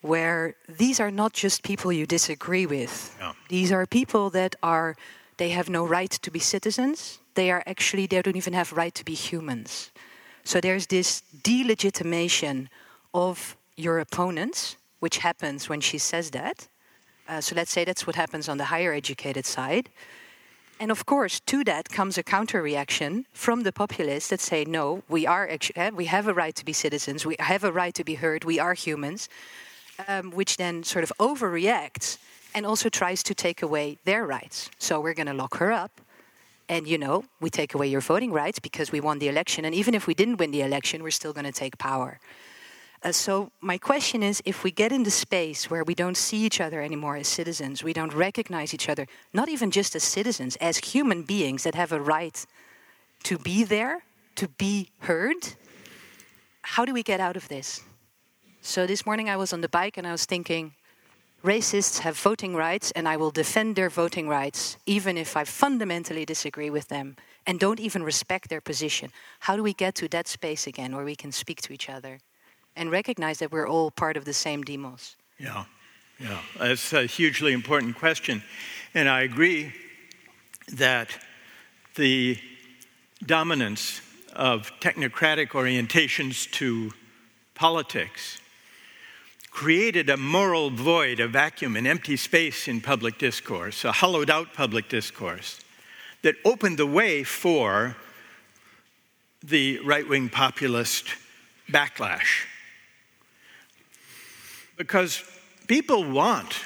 Where these are not just people you disagree with. No. These are people they have no right to be citizens. They don't even have right to be humans. So there's this delegitimation of your opponents, which happens when she says that. So let's say that's what happens on the higher educated side. And of course, to that comes a counter-reaction from the populace that say, no, we have a right to be citizens, we have a right to be heard, we are humans, which then sort of overreacts and also tries to take away their rights. So we're going to lock her up and, we take away your voting rights because we won the election. And even if we didn't win the election, we're still going to take power. So my question is, if we get in the space where we don't see each other anymore as citizens, we don't recognize each other, not even just as citizens, as human beings that have a right to be there, to be heard, how do we get out of this? So this morning I was on the bike and I was thinking, racists have voting rights and I will defend their voting rights, even if I fundamentally disagree with them and don't even respect their position. How do we get to that space again where we can speak to each other? And recognize that we're all part of the same demos. Yeah. That's a hugely important question. And I agree that the dominance of technocratic orientations to politics created a moral void, a vacuum, an empty space in public discourse, a hollowed-out public discourse that opened the way for the right-wing populist backlash. because people want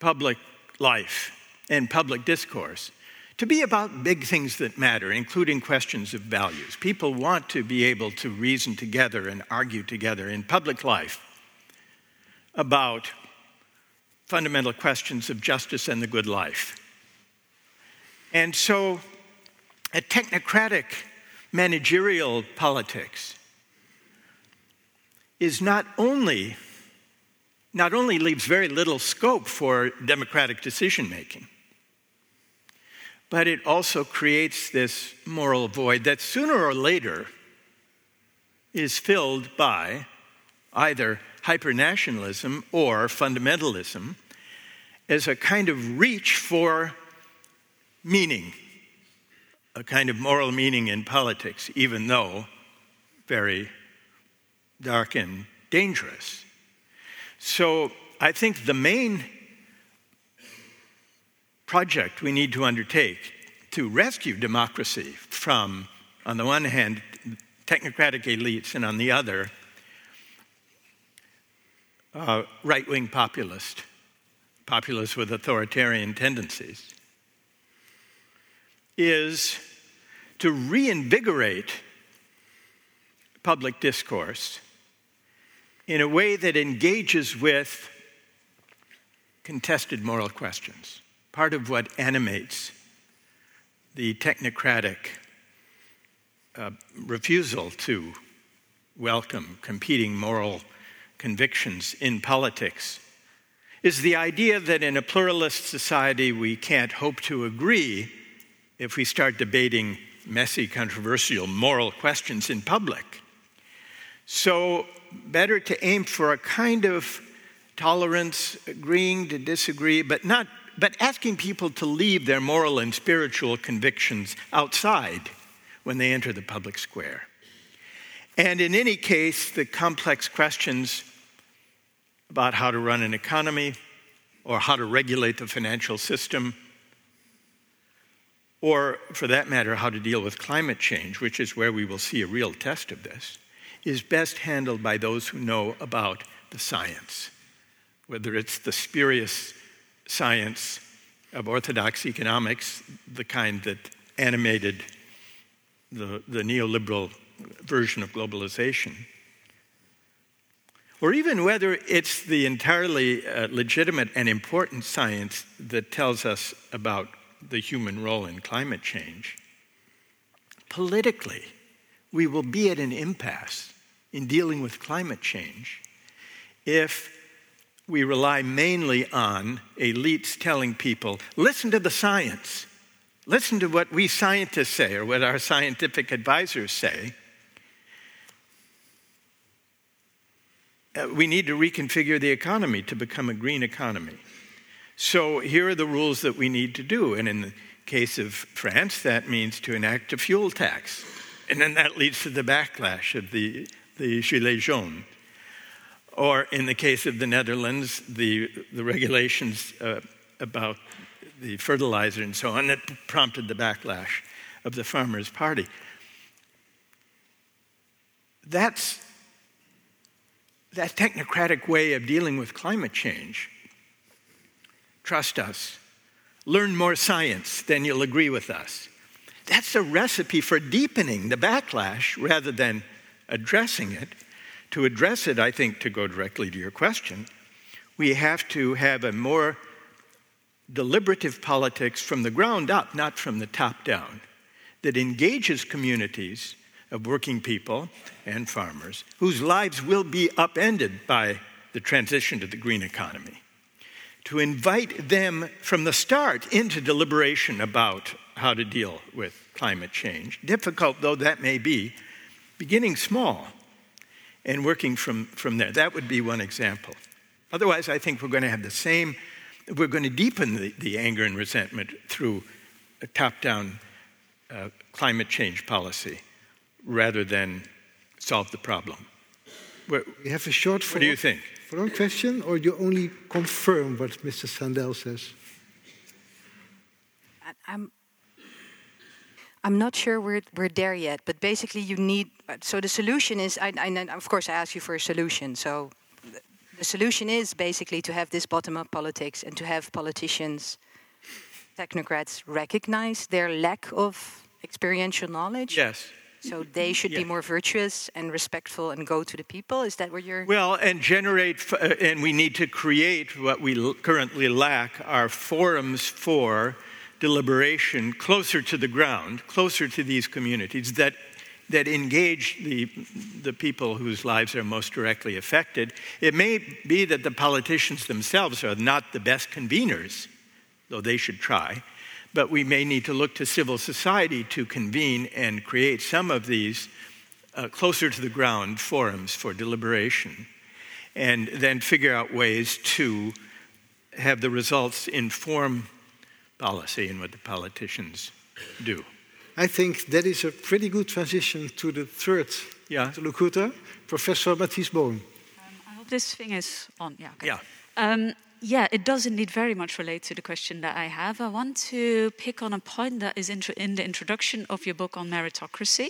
public life and public discourse to be about big things that matter, including questions of values. People want to be able to reason together and argue together in public life about fundamental questions of justice and the good life. And so a technocratic managerial politics is not only leaves very little scope for democratic decision-making, but it also creates this moral void that sooner or later is filled by either hypernationalism or fundamentalism as a kind of reach for meaning, a kind of moral meaning in politics, even though very dark and dangerous. So I think the main project we need to undertake to rescue democracy from, on the one hand, technocratic elites, and on the other, right-wing populists with authoritarian tendencies, is to reinvigorate public discourse in a way that engages with contested moral questions. Part of what animates the technocratic refusal to welcome competing moral convictions in politics is the idea that in a pluralist society we can't hope to agree if we start debating messy, controversial moral questions in public. So better to aim for a kind of tolerance, agreeing to disagree, but asking people to leave their moral and spiritual convictions outside when they enter the public square. And in any case, the complex questions about how to run an economy or how to regulate the financial system, or for that matter, how to deal with climate change, which is where we will see a real test of this, is best handled by those who know about the science, whether it's the spurious science of orthodox economics, the kind that animated the neoliberal version of globalization, or even whether it's the entirely legitimate and important science that tells us about the human role in climate change. Politically, we will be at an impasse in dealing with climate change if we rely mainly on elites telling people, listen to the science. Listen to what we scientists say or what our scientific advisors say. We need to reconfigure the economy to become a green economy. So here are the rules that we need to do. And in the case of France, that means to enact a fuel tax. And then that leads to the backlash of the Gilets jaunes. Or in the case of the Netherlands, the regulations about the fertilizer and so on that prompted the backlash of the Farmers' Party. That's that technocratic way of dealing with climate change. Trust us. Learn more science, then you'll agree with us. That's a recipe for deepening the backlash rather than addressing it. To address it, I think, to go directly to your question, we have to have a more deliberative politics from the ground up, not from the top down, that engages communities of working people and farmers whose lives will be upended by the transition to the green economy, to invite them from the start into deliberation about how to deal with climate change, difficult though that may be, beginning small and working from there. That would be one example. Otherwise, I think we're going to have the same, we're going to deepen the anger and resentment through a top-down climate change policy rather than solve the problem. We have a short follow-up. What do you think? Follow-on question, or do you only confirm what Mr. Sandel says? I'm not sure we're there yet, but basically you need... So the solution is... And of course I ask you for a solution, so The solution is basically to have this bottom-up politics and to have politicians, technocrats, recognize their lack of experiential knowledge. Yes. So they should be more virtuous and respectful and go to the people. Is that what you're? Well, and generate, and we need to create what we currently lack are forums for deliberation closer to the ground, closer to these communities that engage the people whose lives are most directly affected. It may be that the politicians themselves are not the best conveners, though they should try. But we may need to look to civil society to convene and create some of these closer to the ground forums for deliberation, and then figure out ways to have the results inform policy and what the politicians do. I think that is a pretty good transition to the third locutor, Professor Mathies-Bohn. I hope this thing is on. Yeah. Okay. Yeah. Yeah, it does indeed very much relate to the question that I have. I want to pick on a point that is in the introduction of your book on meritocracy,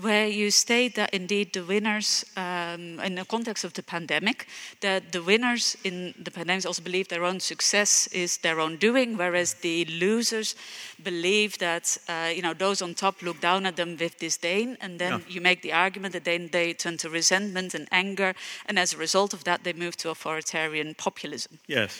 where you state that indeed the winners, in the context of the pandemic, that the winners in the pandemic also believe their own success is their own doing, whereas the losers believe that those on top look down at them with disdain, and then you make the argument that then they turn to resentment and anger, and as a result of that they move to authoritarian populism. Yeah. Yes.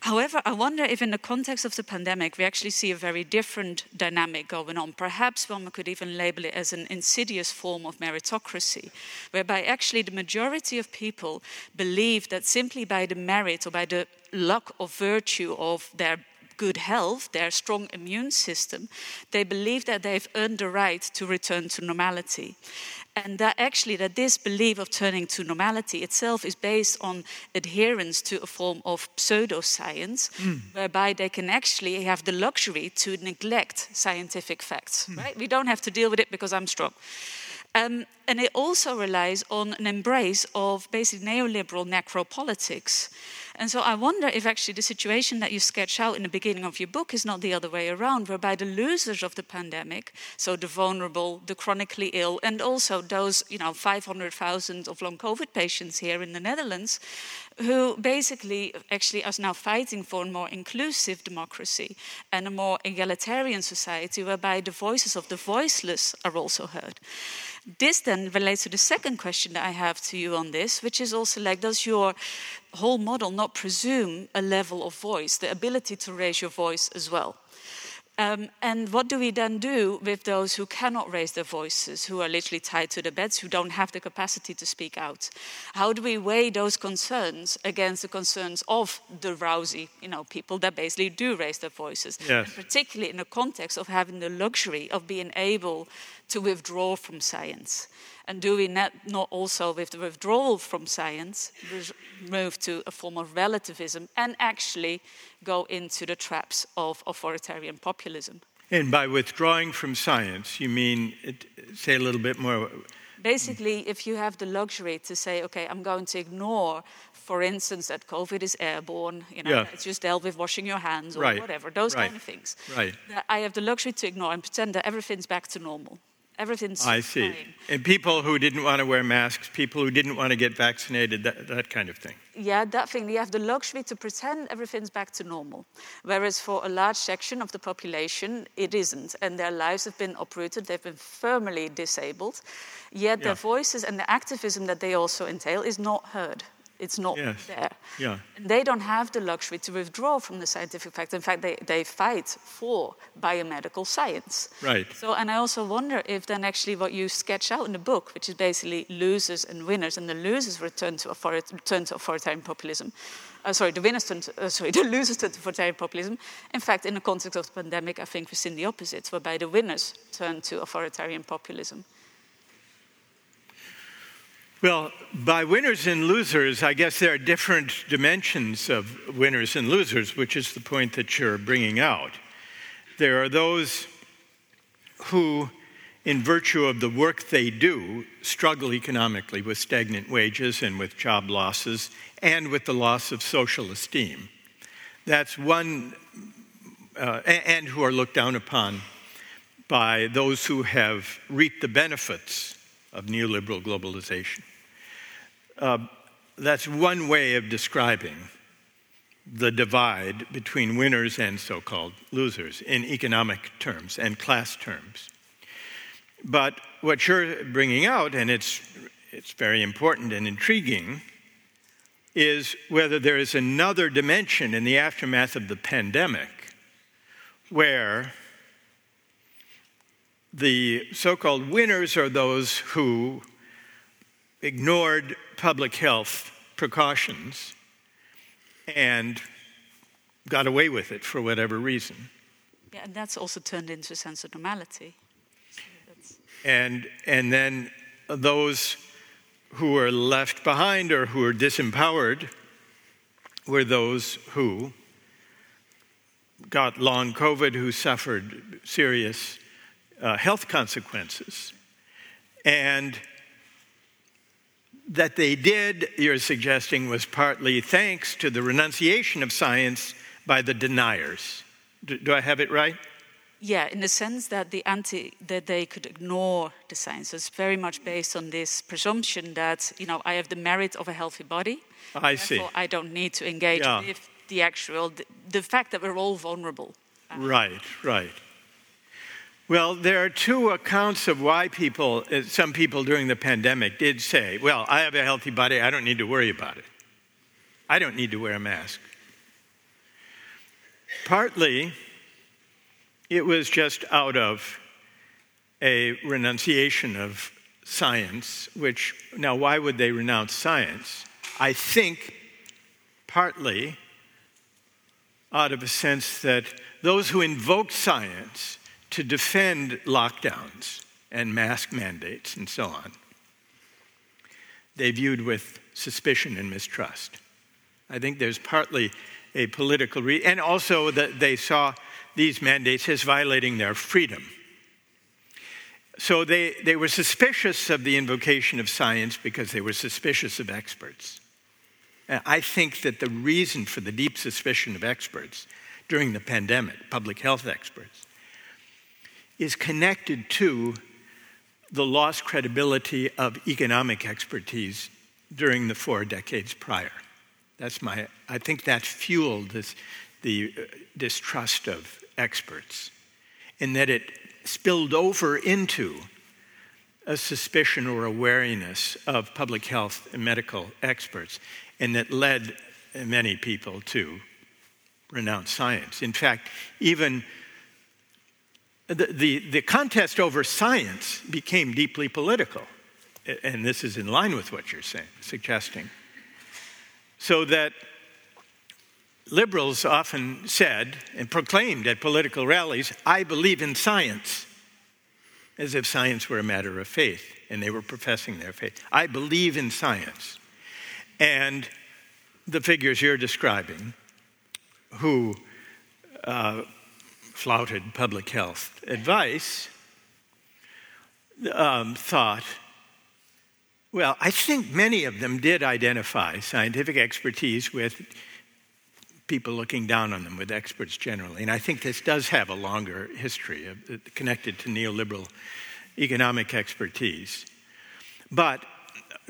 However, I wonder if in the context of the pandemic, we actually see a very different dynamic going on. Perhaps one could even label it as an insidious form of meritocracy, whereby actually the majority of people believe that simply by the merit or by the luck or virtue of their good health, their strong immune system, they believe that they've earned the right to return to normality. And that actually that this belief of turning to normality itself is based on adherence to a form of pseudoscience, whereby they can actually have the luxury to neglect scientific facts. Right? We don't have to deal with it because I'm strong. And it also relies on an embrace of basic neoliberal necropolitics. And so I wonder if actually the situation that you sketch out in the beginning of your book is not the other way around, whereby the losers of the pandemic, so the vulnerable, the chronically ill, and also those 500,000 of long COVID patients here in the Netherlands, who basically actually are now fighting for a more inclusive democracy and a more egalitarian society whereby the voices of the voiceless are also heard. This then relates to the second question that I have to you on this, which is also like, does your whole model not presume a level of voice, the ability to raise your voice as well? And what do we then do with those who cannot raise their voices, who are literally tied to the beds, who don't have the capacity to speak out? How do we weigh those concerns against the concerns of the rousy, people that basically do raise their voices? Yes. And particularly in the context of having the luxury of being able to withdraw from science. And do we not also, with the withdrawal from science, move to a form of relativism and actually go into the traps of authoritarian populism? And by withdrawing from science, you mean, say a little bit more. Basically, if you have the luxury to say, okay, I'm going to ignore, for instance, that COVID is airborne, it's just dealt with washing your hands or whatever, those kind of things. Right. I have the luxury to ignore and pretend that everything's back to normal. Everything's fine. I see. And people who didn't want to wear masks, people who didn't want to get vaccinated, that kind of thing. Yeah, that thing. You have the luxury to pretend everything's back to normal. Whereas for a large section of the population, it isn't. And their lives have been uprooted. They've been firmly disabled. Yet their voices and the activism that they also entail is not heard. It's not there. Yeah. They don't have the luxury to withdraw from the scientific fact. In fact, they fight for biomedical science. Right. So, and I also wonder if then actually what you sketch out in the book, which is basically losers and winners, and the losers return to authoritarian populism. The losers turn to authoritarian populism. In fact, in the context of the pandemic, I think we've seen the opposite, whereby the winners turn to authoritarian populism. Well, by winners and losers, I guess there are different dimensions of winners and losers, which is the point that you're bringing out. There are those who, in virtue of the work they do, struggle economically with stagnant wages and with job losses and with the loss of social esteem. That's one, and who are looked down upon by those who have reaped the benefits of neoliberal globalization. That's one way of describing the divide between winners and so-called losers in economic terms and class terms. But what you're bringing out, and it's very important and intriguing, is whether there is another dimension in the aftermath of the pandemic where the so-called winners are those who ignored public health precautions and got away with it for whatever reason. Yeah, and that's also turned into a sense of normality. So and then those who were left behind or who were disempowered were those who got long COVID, who suffered serious health consequences. And that they did, you're suggesting, was partly thanks to the renunciation of science by the deniers. Do I have it right? Yeah, in the sense that that they could ignore the science. It's very much based on this presumption that, you know, I have the merit of a healthy body. I see. I don't need to engage with the actual, the fact that we're all vulnerable. Right. Well, there are two accounts of why people, some people during the pandemic did say, well, I have a healthy body, I don't need to worry about it. I don't need to wear a mask. Partly, it was just out of a renunciation of science, which, now why would they renounce science? I think partly out of a sense that those who invoke science to defend lockdowns and mask mandates and so on, they viewed with suspicion and mistrust. I think there's partly a political and also that they saw these mandates as violating their freedom. So they were suspicious of the invocation of science because they were suspicious of experts. And I think that the reason for the deep suspicion of experts during the pandemic, public health experts, is connected to the lost credibility of economic expertise during the 4 decades prior. That's my. I think that fueled the distrust of experts, in that it spilled over into a suspicion or a wariness of public health and medical experts, and that led many people to renounce science. In fact, even the contest over science became deeply political, and this is in line with what you're saying, suggesting. So that liberals often said and proclaimed at political rallies, I believe in science, as if science were a matter of faith, and they were professing their faith. I believe in science. And the figures you're describing, who flouted public health advice, thought, well, I think many of them did identify scientific expertise with people looking down on them, with experts generally. And I think this does have a longer history connected to neoliberal economic expertise. But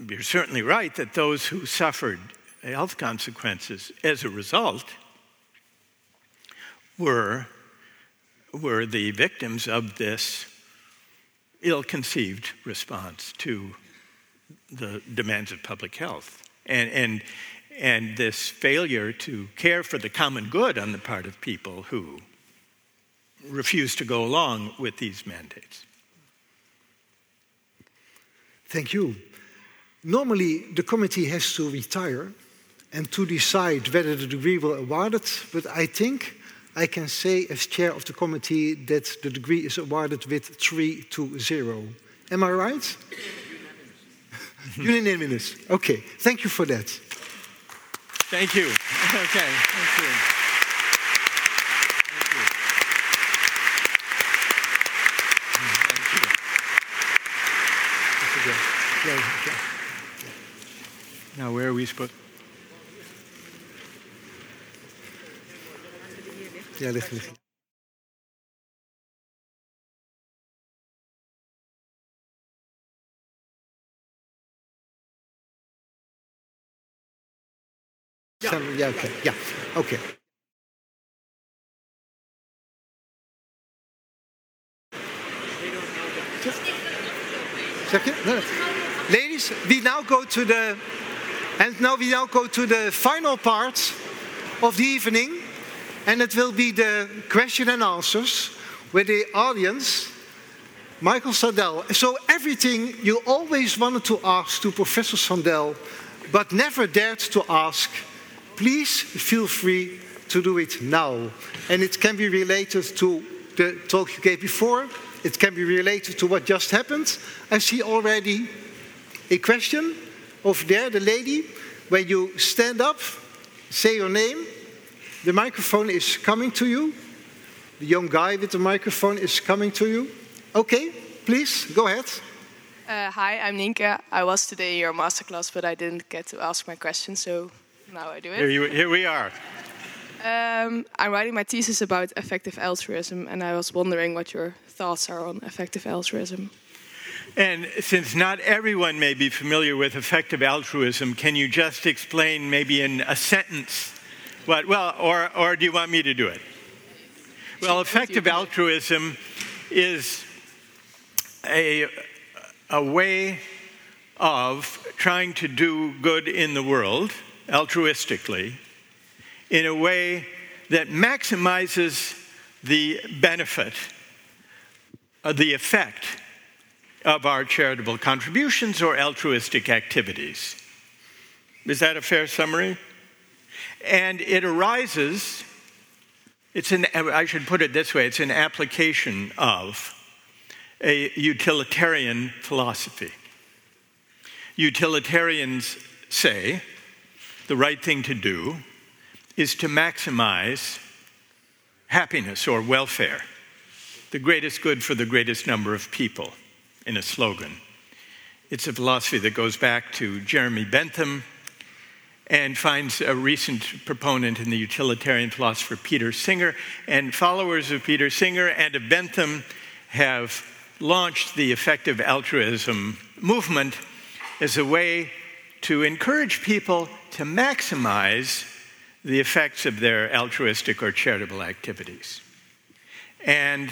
you're certainly right that those who suffered health consequences as a result were the victims of this ill-conceived response to the demands of public health and this failure to care for the common good on the part of people who refuse to go along with these mandates. Thank you. Normally, the committee has to retire and to decide whether the degree will award it, but I think I can say as chair of the committee that the degree is awarded with 3-0. Am I right? Unanimous. Okay. Thank you for that. Thank you. Okay. Thank you. Thank you. Thank you. Now, where are we supposed? Ja, ligt. Ja, ja, oké. Ja, okay. Zeg je? No. Ladies, we now go to the final part of the evening, and it will be the question and answers with the audience. Michael Sandel. So everything you always wanted to ask to Professor Sandel, but never dared to ask, please feel free to do it now. And it can be related to the talk you gave before. It can be related to what just happened. I see already a question over there, the lady. When you stand up, say your name. The microphone is coming to you. The young guy with the microphone is coming to you. Okay, please, go ahead. Hi, I'm Nienke. I was today in your masterclass, but I didn't get to ask my question, so now I do it. Here we are. I'm writing my thesis about effective altruism, and I was wondering what your thoughts are on effective altruism. And since not everyone may be familiar with effective altruism, can you just explain maybe in a sentence what? Well, or do you want me to do it? Well, effective altruism is a way of trying to do good in the world altruistically, in a way that maximizes the benefit, the effect of our charitable contributions or altruistic activities. Is that a fair summary? And it arises, I should put it this way, it's an application of a utilitarian philosophy. Utilitarians say the right thing to do is to maximize happiness or welfare, the greatest good for the greatest number of people, in a slogan. It's a philosophy that goes back to Jeremy Bentham and finds a recent proponent in the utilitarian philosopher Peter Singer, and followers of Peter Singer and of Bentham have launched the effective altruism movement as a way to encourage people to maximize the effects of their altruistic or charitable activities. And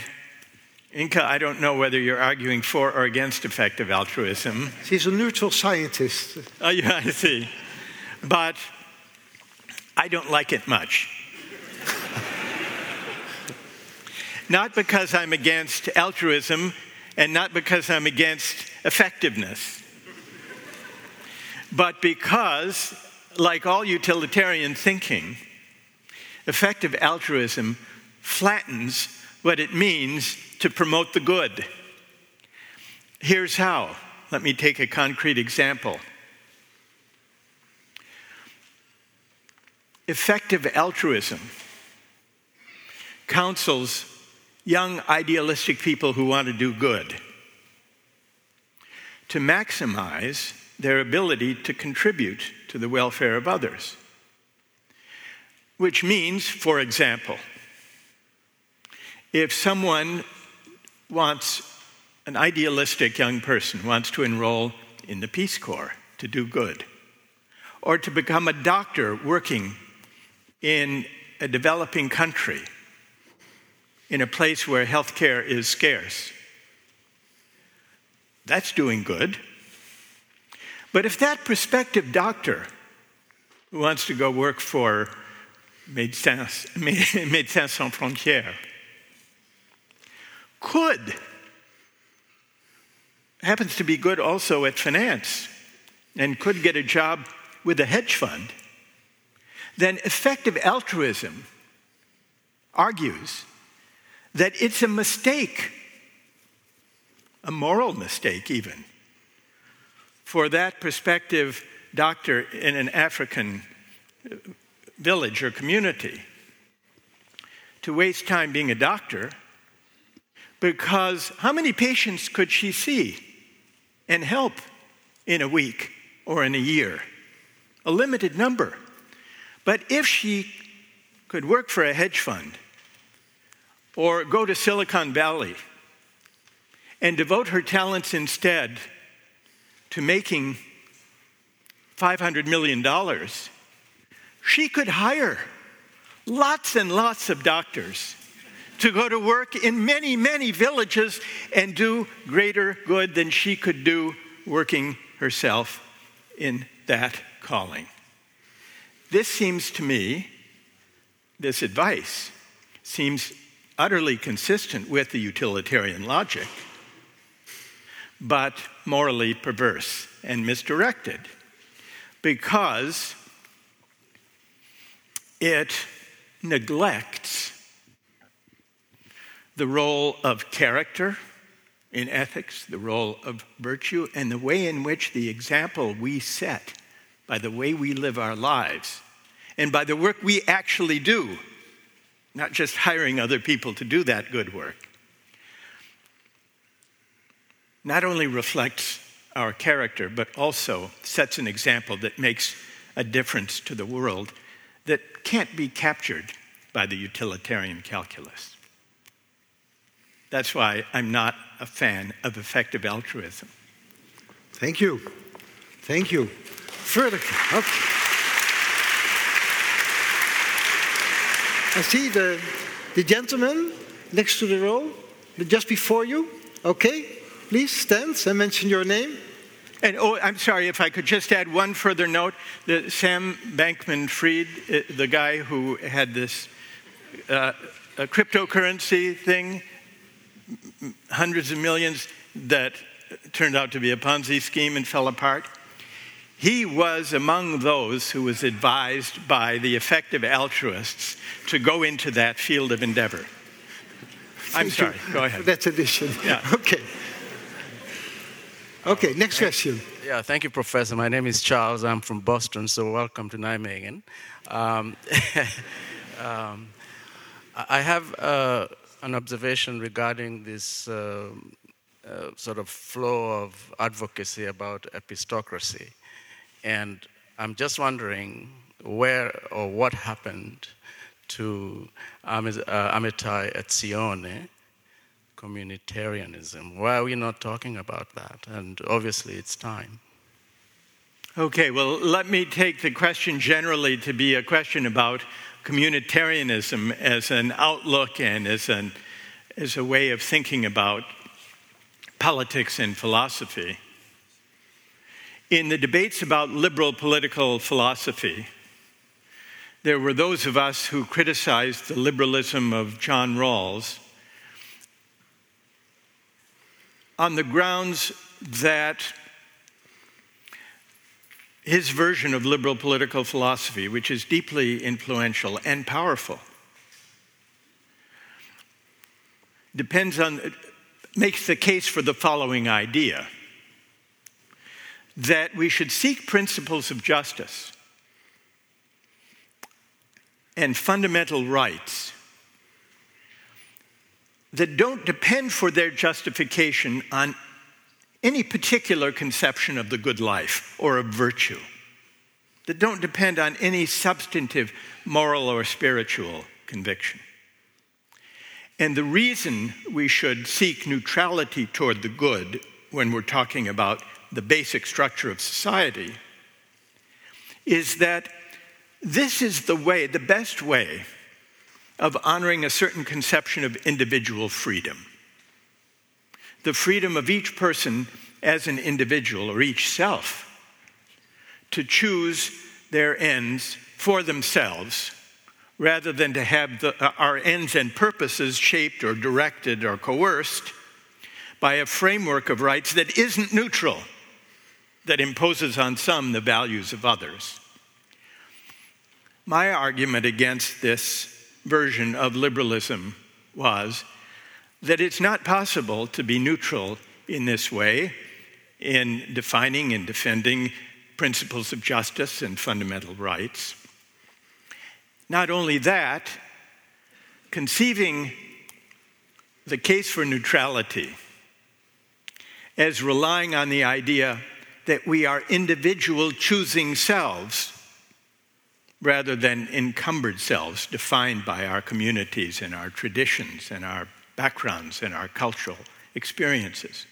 Inka, I don't know whether you're arguing for or against effective altruism. She's a neutral scientist. Oh, yeah, I see. But I don't like it much. Not because I'm against altruism and not because I'm against effectiveness, but because, like all utilitarian thinking, effective altruism flattens what it means to promote the good. Here's how. Let me take a concrete example. Effective altruism counsels young, idealistic people who want to do good to maximize their ability to contribute to the welfare of others. Which means, for example, if someone an idealistic young person wants to enroll in the Peace Corps to do good, or to become a doctor working in a developing country, in a place where healthcare is scarce. That's doing good. But if that prospective doctor who wants to go work for Médecins Sans Frontières happens to be good also at finance and could get a job with a hedge fund, then effective altruism argues that it's a mistake, a moral mistake even, for that prospective doctor in an African village or community to waste time being a doctor, because how many patients could she see and help in a week or in a year? A limited number. But if she could work for a hedge fund or go to Silicon Valley and devote her talents instead to making $500 million, she could hire lots and lots of doctors to go to work in many, many villages and do greater good than she could do working herself in that calling. This seems to me, this advice seems utterly consistent with the utilitarian logic, but morally perverse and misdirected, because it neglects the role of character in ethics, the role of virtue, and the way in which the example we set by the way we live our lives and by the work we actually do, not just hiring other people to do that good work, not only reflects our character, but also sets an example that makes a difference to the world that can't be captured by the utilitarian calculus. That's why I'm not a fan of effective altruism. Thank you. Thank you. Further. Okay. I see the gentleman next to the row, just before you. Okay. Please stand and mention your name. And oh, I'm sorry, if I could just add one further note. Sam Bankman-Fried, the guy who had this a cryptocurrency thing, hundreds of millions that turned out to be a Ponzi scheme and fell apart. He was among those who was advised by the effective altruists to go into that field of endeavor. I'm sorry, go ahead. That's addition. Yeah. Okay. Okay, next question. Yeah, thank you, Professor. My name is Charles. I'm from Boston, so welcome to Nijmegen. I have an observation regarding this sort of flow of advocacy about epistocracy. And I'm just wondering where or what happened to Amitai Etzioni communitarianism. Why are we not talking about that? And obviously it's time. Okay, well, let me take the question generally to be a question about communitarianism as an outlook and as a way of thinking about politics and philosophy. In the debates about liberal political philosophy, there were those of us who criticized the liberalism of John Rawls on the grounds that his version of liberal political philosophy, which is deeply influential and powerful, makes the case for the following idea: that we should seek principles of justice and fundamental rights that don't depend for their justification on any particular conception of the good life or of virtue, that don't depend on any substantive moral or spiritual conviction. And the reason we should seek neutrality toward the good when we're talking about the basic structure of society is that this is the way, the best way, of honoring a certain conception of individual freedom. The freedom of each person as an individual or each self to choose their ends for themselves rather than to have our ends and purposes shaped or directed or coerced by a framework of rights that isn't neutral, that imposes on some the values of others. My argument against this version of liberalism was that it's not possible to be neutral in this way, in defining and defending principles of justice and fundamental rights. Not only that, conceiving the case for neutrality as relying on the idea that we are individual choosing selves rather than encumbered selves defined by our communities and our traditions and our backgrounds and our cultural experiences,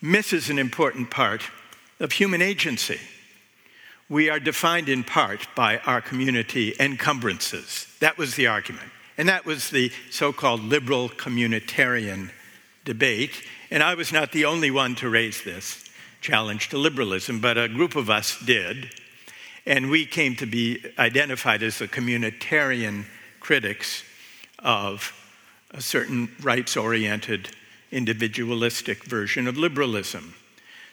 misses an important part of human agency, we are defined in part by our community encumbrances. That was the argument. And that was the so-called liberal communitarian debate. And I was not the only one to raise this challenge to liberalism, but a group of us did. And we came to be identified as the communitarian critics of a certain rights-oriented, individualistic version of liberalism.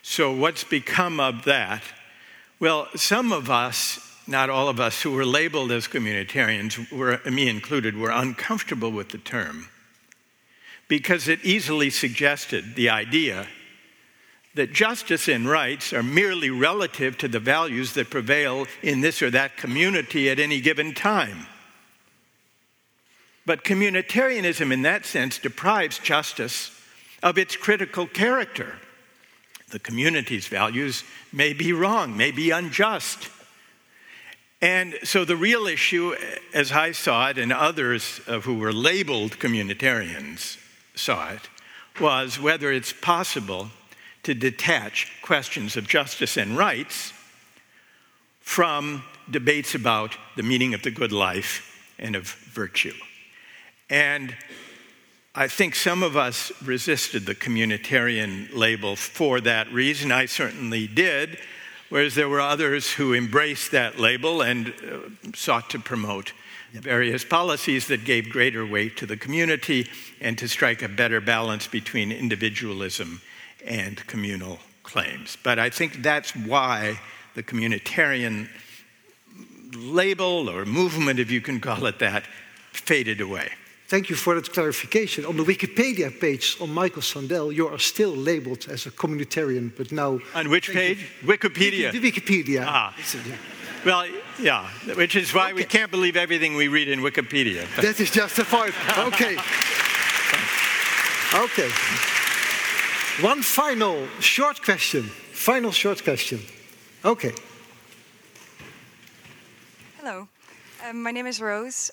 So what's become of that? Well, some of us, not all of us, who were labeled as communitarians, me included, were uncomfortable with the term because it easily suggested the idea that justice and rights are merely relative to the values that prevail in this or that community at any given time. But communitarianism, in that sense, deprives justice of its critical character. The community's values may be wrong, may be unjust. And so the real issue, as I saw it, and others who were labeled communitarians saw it, was whether it's possible to detach questions of justice and rights from debates about the meaning of the good life and of virtue. And I think some of us resisted the communitarian label for that reason. I certainly did, whereas there were others who embraced that label and sought to promote various policies that gave greater weight to the community and to strike a better balance between individualism and communal claims. But I think that's why the communitarian label or movement, if you can call it that, faded away. Thank you for that clarification. On the Wikipedia page on Michael Sandel, you are still labeled as a communitarian, but now... On which page? Wikipedia. The Wikipedia. Ah. Well, yeah, which is why we can't believe everything we read in Wikipedia. That is just a point. Okay. Okay. One final short question. Final short question. Okay. Hello. My name is Rose.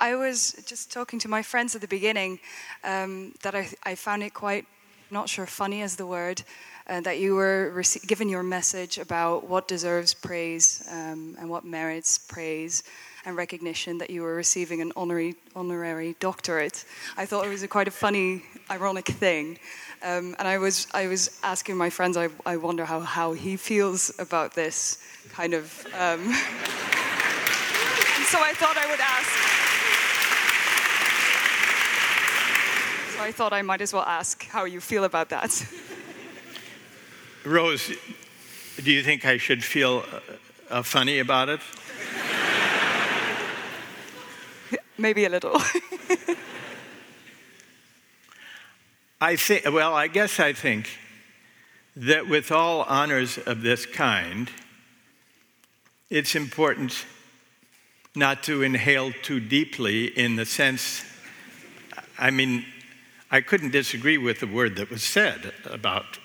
I was just talking to my friends at the beginning that I found it quite, not sure funny is the word, that you were given your message about what deserves praise and what merits praise and recognition, that you were receiving an honorary doctorate. I thought it was quite a funny, ironic thing. And I was asking my friends, I wonder how he feels about this kind of... and so I thought I would ask. So I thought I might as well ask how you feel about that. Rose, do you think I should feel funny about it? Maybe a little. I think that with all honors of this kind, it's important not to inhale too deeply in the sense, I mean, I couldn't disagree with the word that was said about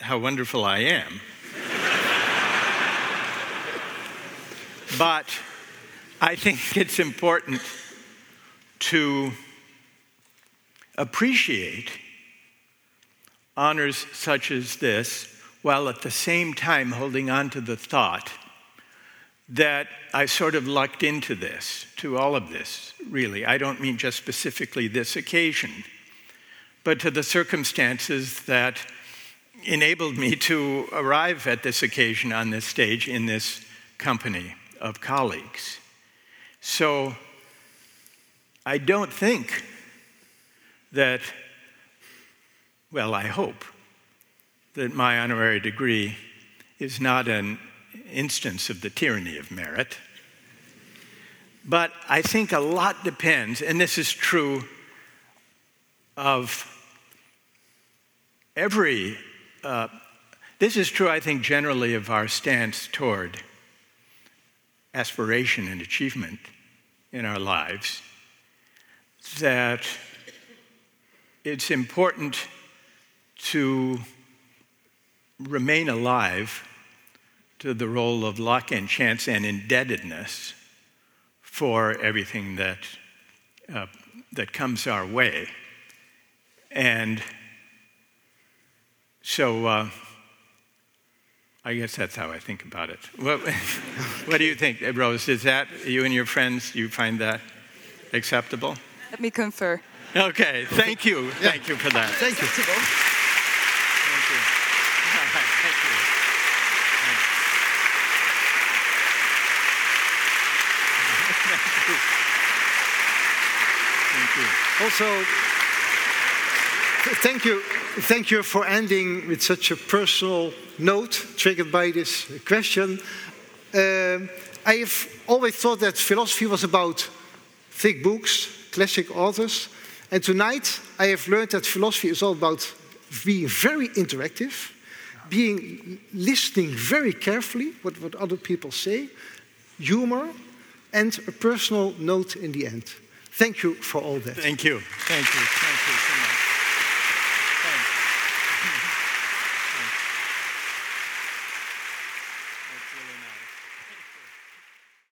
how wonderful I am. But I think it's important to appreciate honors such as this while at the same time holding on to the thought that I sort of lucked into this, to all of this, really. I don't mean just specifically this occasion, but to the circumstances that enabled me to arrive at this occasion on this stage in this company of colleagues. So I don't think that, well, I hope that my honorary degree is not an instance of the tyranny of merit. But I think a lot depends, and this is true of every, this is true, I think, generally of our stance toward aspiration and achievement in our lives, that it's important to remain alive to the role of luck and chance and indebtedness for everything that comes our way. And so I guess that's how I think about it. What do you think, Rose? Is that you and your friends, you find that acceptable? Let me confer. Okay, thank you. Yeah. Thank you for that. Thank you. Thank you. All right, thank you. Thank you. Also, thank you for ending with such a personal note triggered by this question. I have always thought that philosophy was about thick books, classic authors. And tonight I have learned that philosophy is all about being very interactive, listening very carefully what other people say, humor, and a personal note in the end. Thank you for all that. Thank you. Thank you so much.